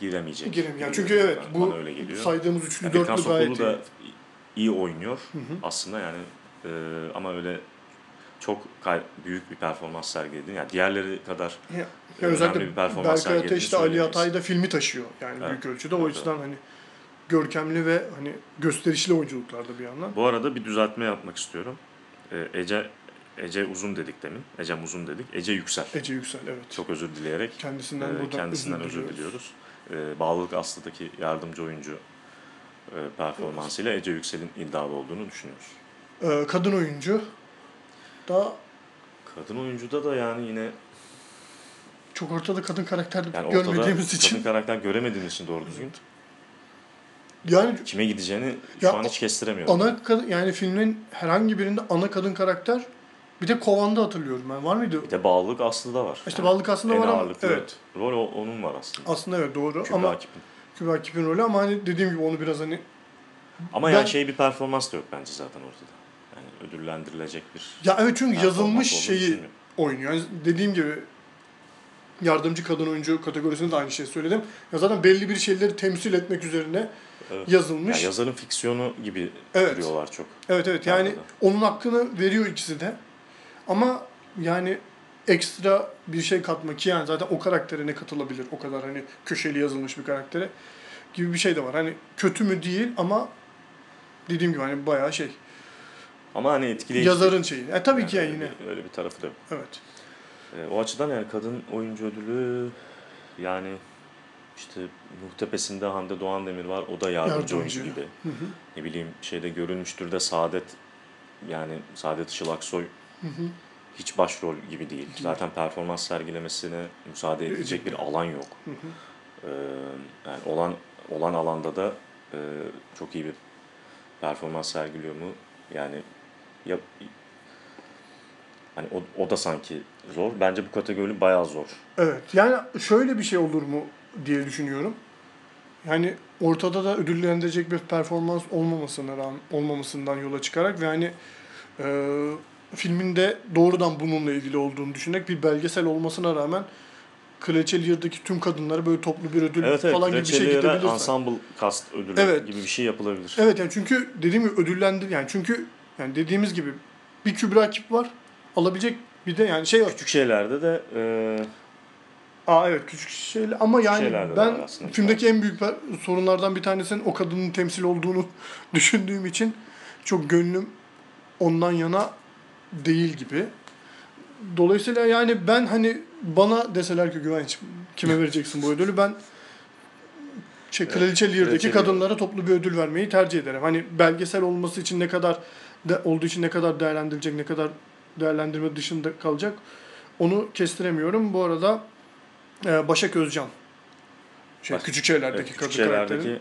giremeyecek. Giremiyor. Yani çünkü evet yani bu saydığımız üçlü yani dörtlü gayet iyi. Birkan Sokullu da iyi oynuyor hı hı. aslında yani e, ama öyle çok kay- büyük bir performans sergiledi. Yani diğerleri kadar ya, yani önemli bir performans sergiledi. Berkay Ateş de Ali Atay da filmi taşıyor yani evet, büyük ölçüde evet, o yüzden evet. hani. Görkemli ve hani gösterişli oyunculuklarda bir yandan. Bu arada bir düzeltme yapmak istiyorum. Ee, Ece Ece Uzun dedik demin. Ecem Uzun dedik. Ece Yüksel. Ece Yüksel evet. Çok özür dileyerek. Kendisinden e, kendisinden özür, özür diliyoruz. Ee, Bağlılık Aslı'daki yardımcı oyuncu e, performansıyla Ece Yüksel'in iddialı olduğunu düşünüyoruz. Ee, kadın oyuncu da kadın oyuncuda da yani yine çok ortada kadın karakter yani görmediğimiz için. Kadın karakter göremediğimiz için doğru düzgün. Yani kime gideceğini şu ya, an hiç kestiremiyorum. Ana kadın yani filmin herhangi birinde ana kadın karakter bir de Kovan'da hatırlıyorum ben. Var mıydı? Bir de Bağlılık Aslı'da var. İşte yani Bağlılık Aslı'da var ama evet. Rol onun var aslında. Aslında evet doğru Kübra ama Kip'in. Kübra Kip'in rolü ama hani dediğim gibi onu biraz hani ama ben... yani şey bir performans da yok bence zaten ortada. Yani ödüllendirilecek bir... Ya evet, çünkü yazılmış şeyi oynuyor. Yani dediğim gibi yardımcı kadın oyuncu kategorisinde de aynı şeyi söyledim. Ya zaten belli bir şeyleri temsil etmek üzerine evet. yazılmış. Yani yazarın fiksiyonu gibi evet. görüyorlar çok. Evet evet yani Yardım. Onun hakkını veriyor ikisi de. Ama yani ekstra bir şey katma ki yani zaten o karaktere ne katılabilir o kadar hani köşeli yazılmış bir karaktere gibi bir şey de var. Hani kötü mü değil ama dediğim gibi hani bayağı şey. Ama hani etkileyici. Yazarın şeyi. E tabii yani ki yani yine. Öyle bir tarafı da yok. Evet. E, o açıdan yani kadın oyuncu ödülü yani işte Nuh Tepesi'nde Hande Doğan Demir var. O da yardımcı, yardımcı oyuncu gibi. Hı hı. Ne bileyim şeyde Görülmüştür de Saadet yani Saadet Işıl Aksoy hı hı. hiç başrol gibi değil. Hı. Zaten performans sergilemesine müsaade edecek bir alan yok. Hı hı. E, yani olan olan alanda da e, çok iyi bir performans sergiliyor mu? Yani ya hani o, o da sanki zor. Bence bu kategori bayağı zor. Evet. Yani şöyle bir şey olur mu diye düşünüyorum. Yani ortada da ödüllendirecek bir performans olmamasına rağmen olmamasından yola çıkarak ve hani e, filminde doğrudan bununla ilgili olduğunu düşünerek bir belgesel olmasına rağmen Kraliçe Lear'daki tüm kadınlara böyle toplu bir ödül evet, falan evet, gibi bir şey gidebilirse. Evet, ensemble cast ödülü evet. gibi bir şey yapılabilir. Evet, yani çünkü dediğim gibi ödüllendir yani çünkü yani dediğimiz gibi bir Kübra Kip var alabilecek bir de yani şey var. Küçük şeylerde de e... Aa evet küçük şeyler ama küçük yani ben filmdeki en büyük sorunlardan bir tanesinin o kadının temsil olduğunu düşündüğüm için çok gönlüm ondan yana değil gibi. Dolayısıyla yani ben hani bana deseler ki Güvenç kime vereceksin bu ödülü ben şey, evet, Kraliçe Lear'daki kadınlara toplu bir ödül vermeyi tercih ederim. Hani belgesel olması için ne kadar de, olduğu için ne kadar değerlendirilecek ne kadar değerlendirme dışında kalacak onu kestiremiyorum. Bu arada e, Başak Özcan şey, Baş, küçük şeylerdeki evet, küçük kadın karakterin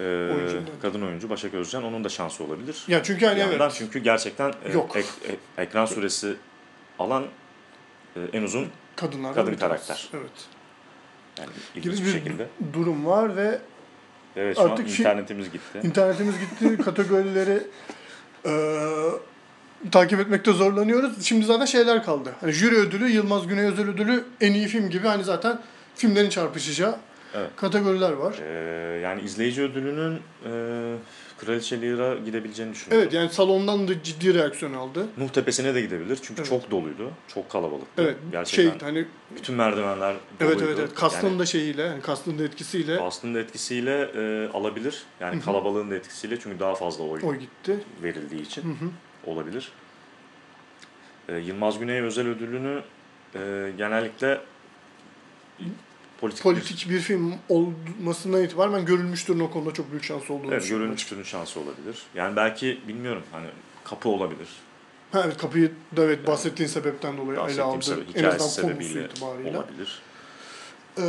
e, kadın oyuncu Başak Özcan onun da şansı olabilir. Ya çünkü hani evet. çünkü gerçekten e, ek, e, ekran süresi alan e, en uzun kadınlar kadın karakter. Evet. Yani ilginç bir, bir şekilde durum var ve evet, artık şu internetimiz gitti. İnternetimiz gitti. Kategorileri e, takip etmekte zorlanıyoruz. Şimdi zaten şeyler kaldı. Hani jüri ödülü, Yılmaz Güney özel ödülü, en iyi film gibi hani zaten filmlerin çarpışacağı evet. kategoriler var. Ee, yani izleyici ödülünün e, Kraliçe Lear'a gidebileceğini düşünüyorum. Evet yani salondan da ciddi reaksiyon aldı. Nuh Tepesi'ne de gidebilir çünkü evet. çok doluydu. Çok kalabalıktı. Evet. Gerçekten şey, hani, bütün merdivenler doluydu. Evet evet. evet. Kaslın yani, da şeyiyle, yani Kaslın da etkisiyle. Kaslın da etkisiyle e, alabilir. Yani Hı-hı. kalabalığın da etkisiyle çünkü daha fazla oy, oy gitti. Verildiği için Hı-hı. olabilir. E, Yılmaz Güney özel ödülünü e, genellikle... Politik, politik bir, bir film olmasına itibaren Görülmüştür'ün o konuda çok büyük şansı olduğunu evet, düşünüyorum. Görülmüştür'ün şansı olabilir. Yani belki bilmiyorum hani Kapı olabilir. Ha, evet Kapıyı da evet yani, bahsettiğin sebepten dolayı ele aldı. Sebe- en azından sebebiyle konusu itibariyle. Olabilir. Ee, ee,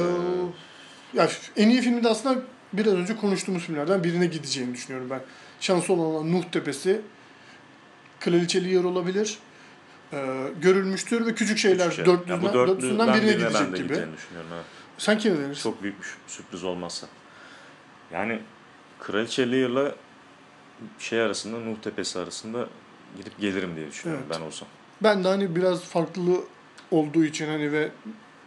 yani en iyi filmi de aslında biraz önce konuştuğumuz filmlerden birine gideceğini düşünüyorum ben. Şansı olan Nuh Tepesi, Kraliçe Lear olabilir. Ee, Görülmüştür ve Küçük Şeyler küçük şey. dörtlüğünden, yani dörtlü, dörtlüğünden birine gidecek gibi. Evet. Sen kim verirsin? Çok büyük bir sürpriz olmazsa. Yani Kraliçe Lear'la şey arasında, Nuh Tepesi arasında gidip gelirim diye düşünüyorum evet. ben olsam. Ben de hani biraz farklı olduğu için hani ve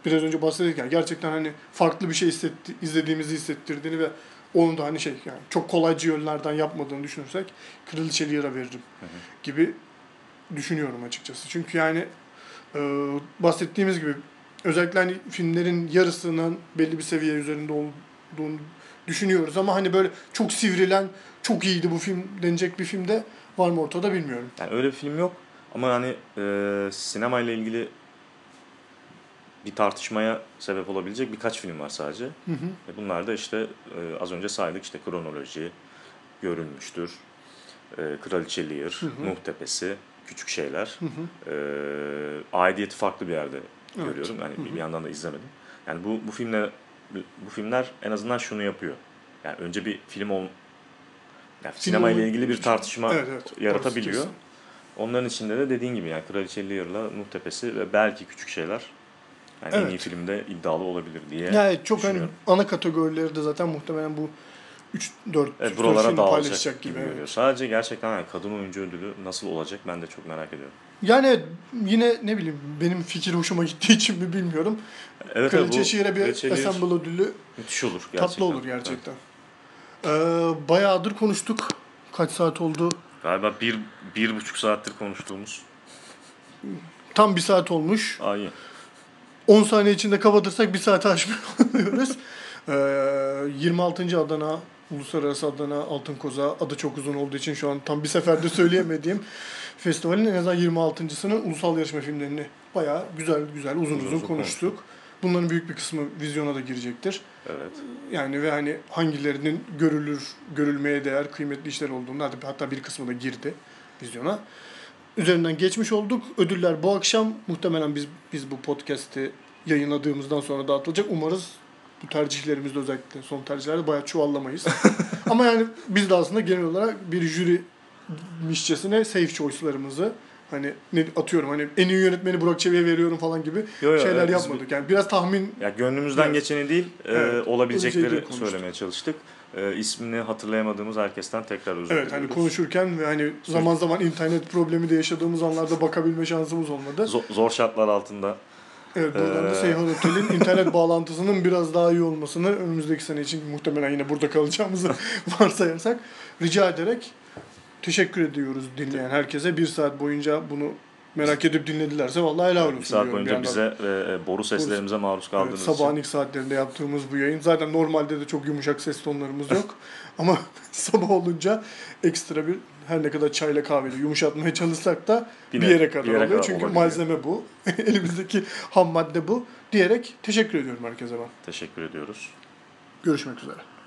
biraz önce bahsederken gerçekten hani farklı bir şey hissetti, izlediğimizi hissettirdiğini ve onu da hani şey yani çok kolaycı yönlerden yapmadığını düşünürsek Kraliçe Lear'a veririm hı hı. gibi düşünüyorum açıkçası. Çünkü yani e, bahsettiğimiz gibi özellikle hani filmlerin yarısının belli bir seviye üzerinde olduğunu düşünüyoruz ama hani böyle çok sivrilen, çok iyiydi bu film denecek bir film de var mı ortada bilmiyorum. Yani öyle bir film yok ama hani e, sinemayla ilgili bir tartışmaya sebep olabilecek birkaç film var sadece. Hı hı. Bunlar da işte e, az önce saydık işte Kronoloji, Görülmüştür, e, Kraliçe Lear, Nuh Tepesi, Küçük Şeyler. Hı hı. E, aidiyeti farklı bir yerde görüyorum. Evet. Yani bir yandan da izlemedim. Yani bu bu filmler bu filmler en azından şunu yapıyor. Yani önce bir film ol yani sinema ile ilgili bir tartışma evet, evet. yaratabiliyor. Orası onların içinde de dediğin gibi yani Kraliçe Lear'la Nuh Tepesi ve belki Küçük Şeyler yani evet. en iyi filmde iddialı olabilir diye. Yani çok hani ana kategorileri de zaten muhtemelen bu üç dört evet, buralara dağılacak gibi, gibi görüyor. Evet. Sadece gerçekten yani kadın oyuncu ödülü nasıl olacak ben de çok merak ediyorum. Yani yine ne bileyim benim fikir hoşuma gittiği için mi bilmiyorum. Evet, Kraliçe Şiir'e bir Kraliçe Assemble ödülü müthiş olur gerçekten. Tatlı olur gerçekten. Evet. Ee, bayağıdır konuştuk. Kaç saat oldu? Galiba bir, bir buçuk saattir konuştuğumuz. Tam bir saat olmuş. Aynen. on saniye içinde kapatırsak bir saat aşmıyor oluyoruz. yirmi altıncı Adana, Uluslararası Adana Altın Koza, adı çok uzun olduğu için şu an tam bir seferde söyleyemediğim festivalin en azından yirmi altıncısının ulusal yarışma filmlerini bayağı güzel güzel uzun uzun, uzun, uzun konuştuk. Konuştuk. Bunların büyük bir kısmı vizyona da girecektir. Evet. Yani ve hani hangilerinin görülür, görülmeye değer kıymetli işler olduğunu, hatta bir kısmı da girdi vizyona. Üzerinden geçmiş olduk. Ödüller bu akşam. Muhtemelen biz biz bu podcast'i yayınladığımızdan sonra dağıtılacak. Umarız bu tercihlerimizde, özellikle son tercihlerde bayağı çuvallamayız. Ama yani biz de aslında genel olarak bir jüri mişçesine safe choice'larımızı hani ne atıyorum hani en iyi yönetmeni Burak Çevik'e veriyorum falan gibi yo, yo, şeyler evet, yapmadık. Yani biraz tahmin... Ya gönlümüzden biraz, geçeni değil, evet, e, olabilecekleri söylemeye çalıştık. E, ismini hatırlayamadığımız herkesten tekrar özür diliyoruz. Evet hani konuşurken ve hani zaman zaman internet problemi de yaşadığımız anlarda bakabilme şansımız olmadı. Zor, zor şartlar altında. Evet, buradan ee... da Seyhan Otel'in internet bağlantısının biraz daha iyi olmasını, önümüzdeki sene için muhtemelen yine burada kalacağımızı varsayarsak rica ederek teşekkür ediyoruz dinleyen herkese. Bir saat boyunca bunu merak edip dinledilerse vallahi helal olsun. Bir saat boyunca bir bize e, e, boru seslerimize boru, maruz kaldığınız evet, için. Sabahın ilk saatlerinde yaptığımız bu yayın. Zaten normalde de çok yumuşak ses tonlarımız yok. Ama sabah olunca ekstra bir, her ne kadar çayla kahveyle yumuşatmaya çalışsak da Bine, bir yere kadar bir yere oluyor. Kadar çünkü olabiliyor. Malzeme bu. Elimizdeki ham madde bu. Diyerek teşekkür ediyorum herkese ben. Teşekkür ediyoruz. Görüşmek üzere.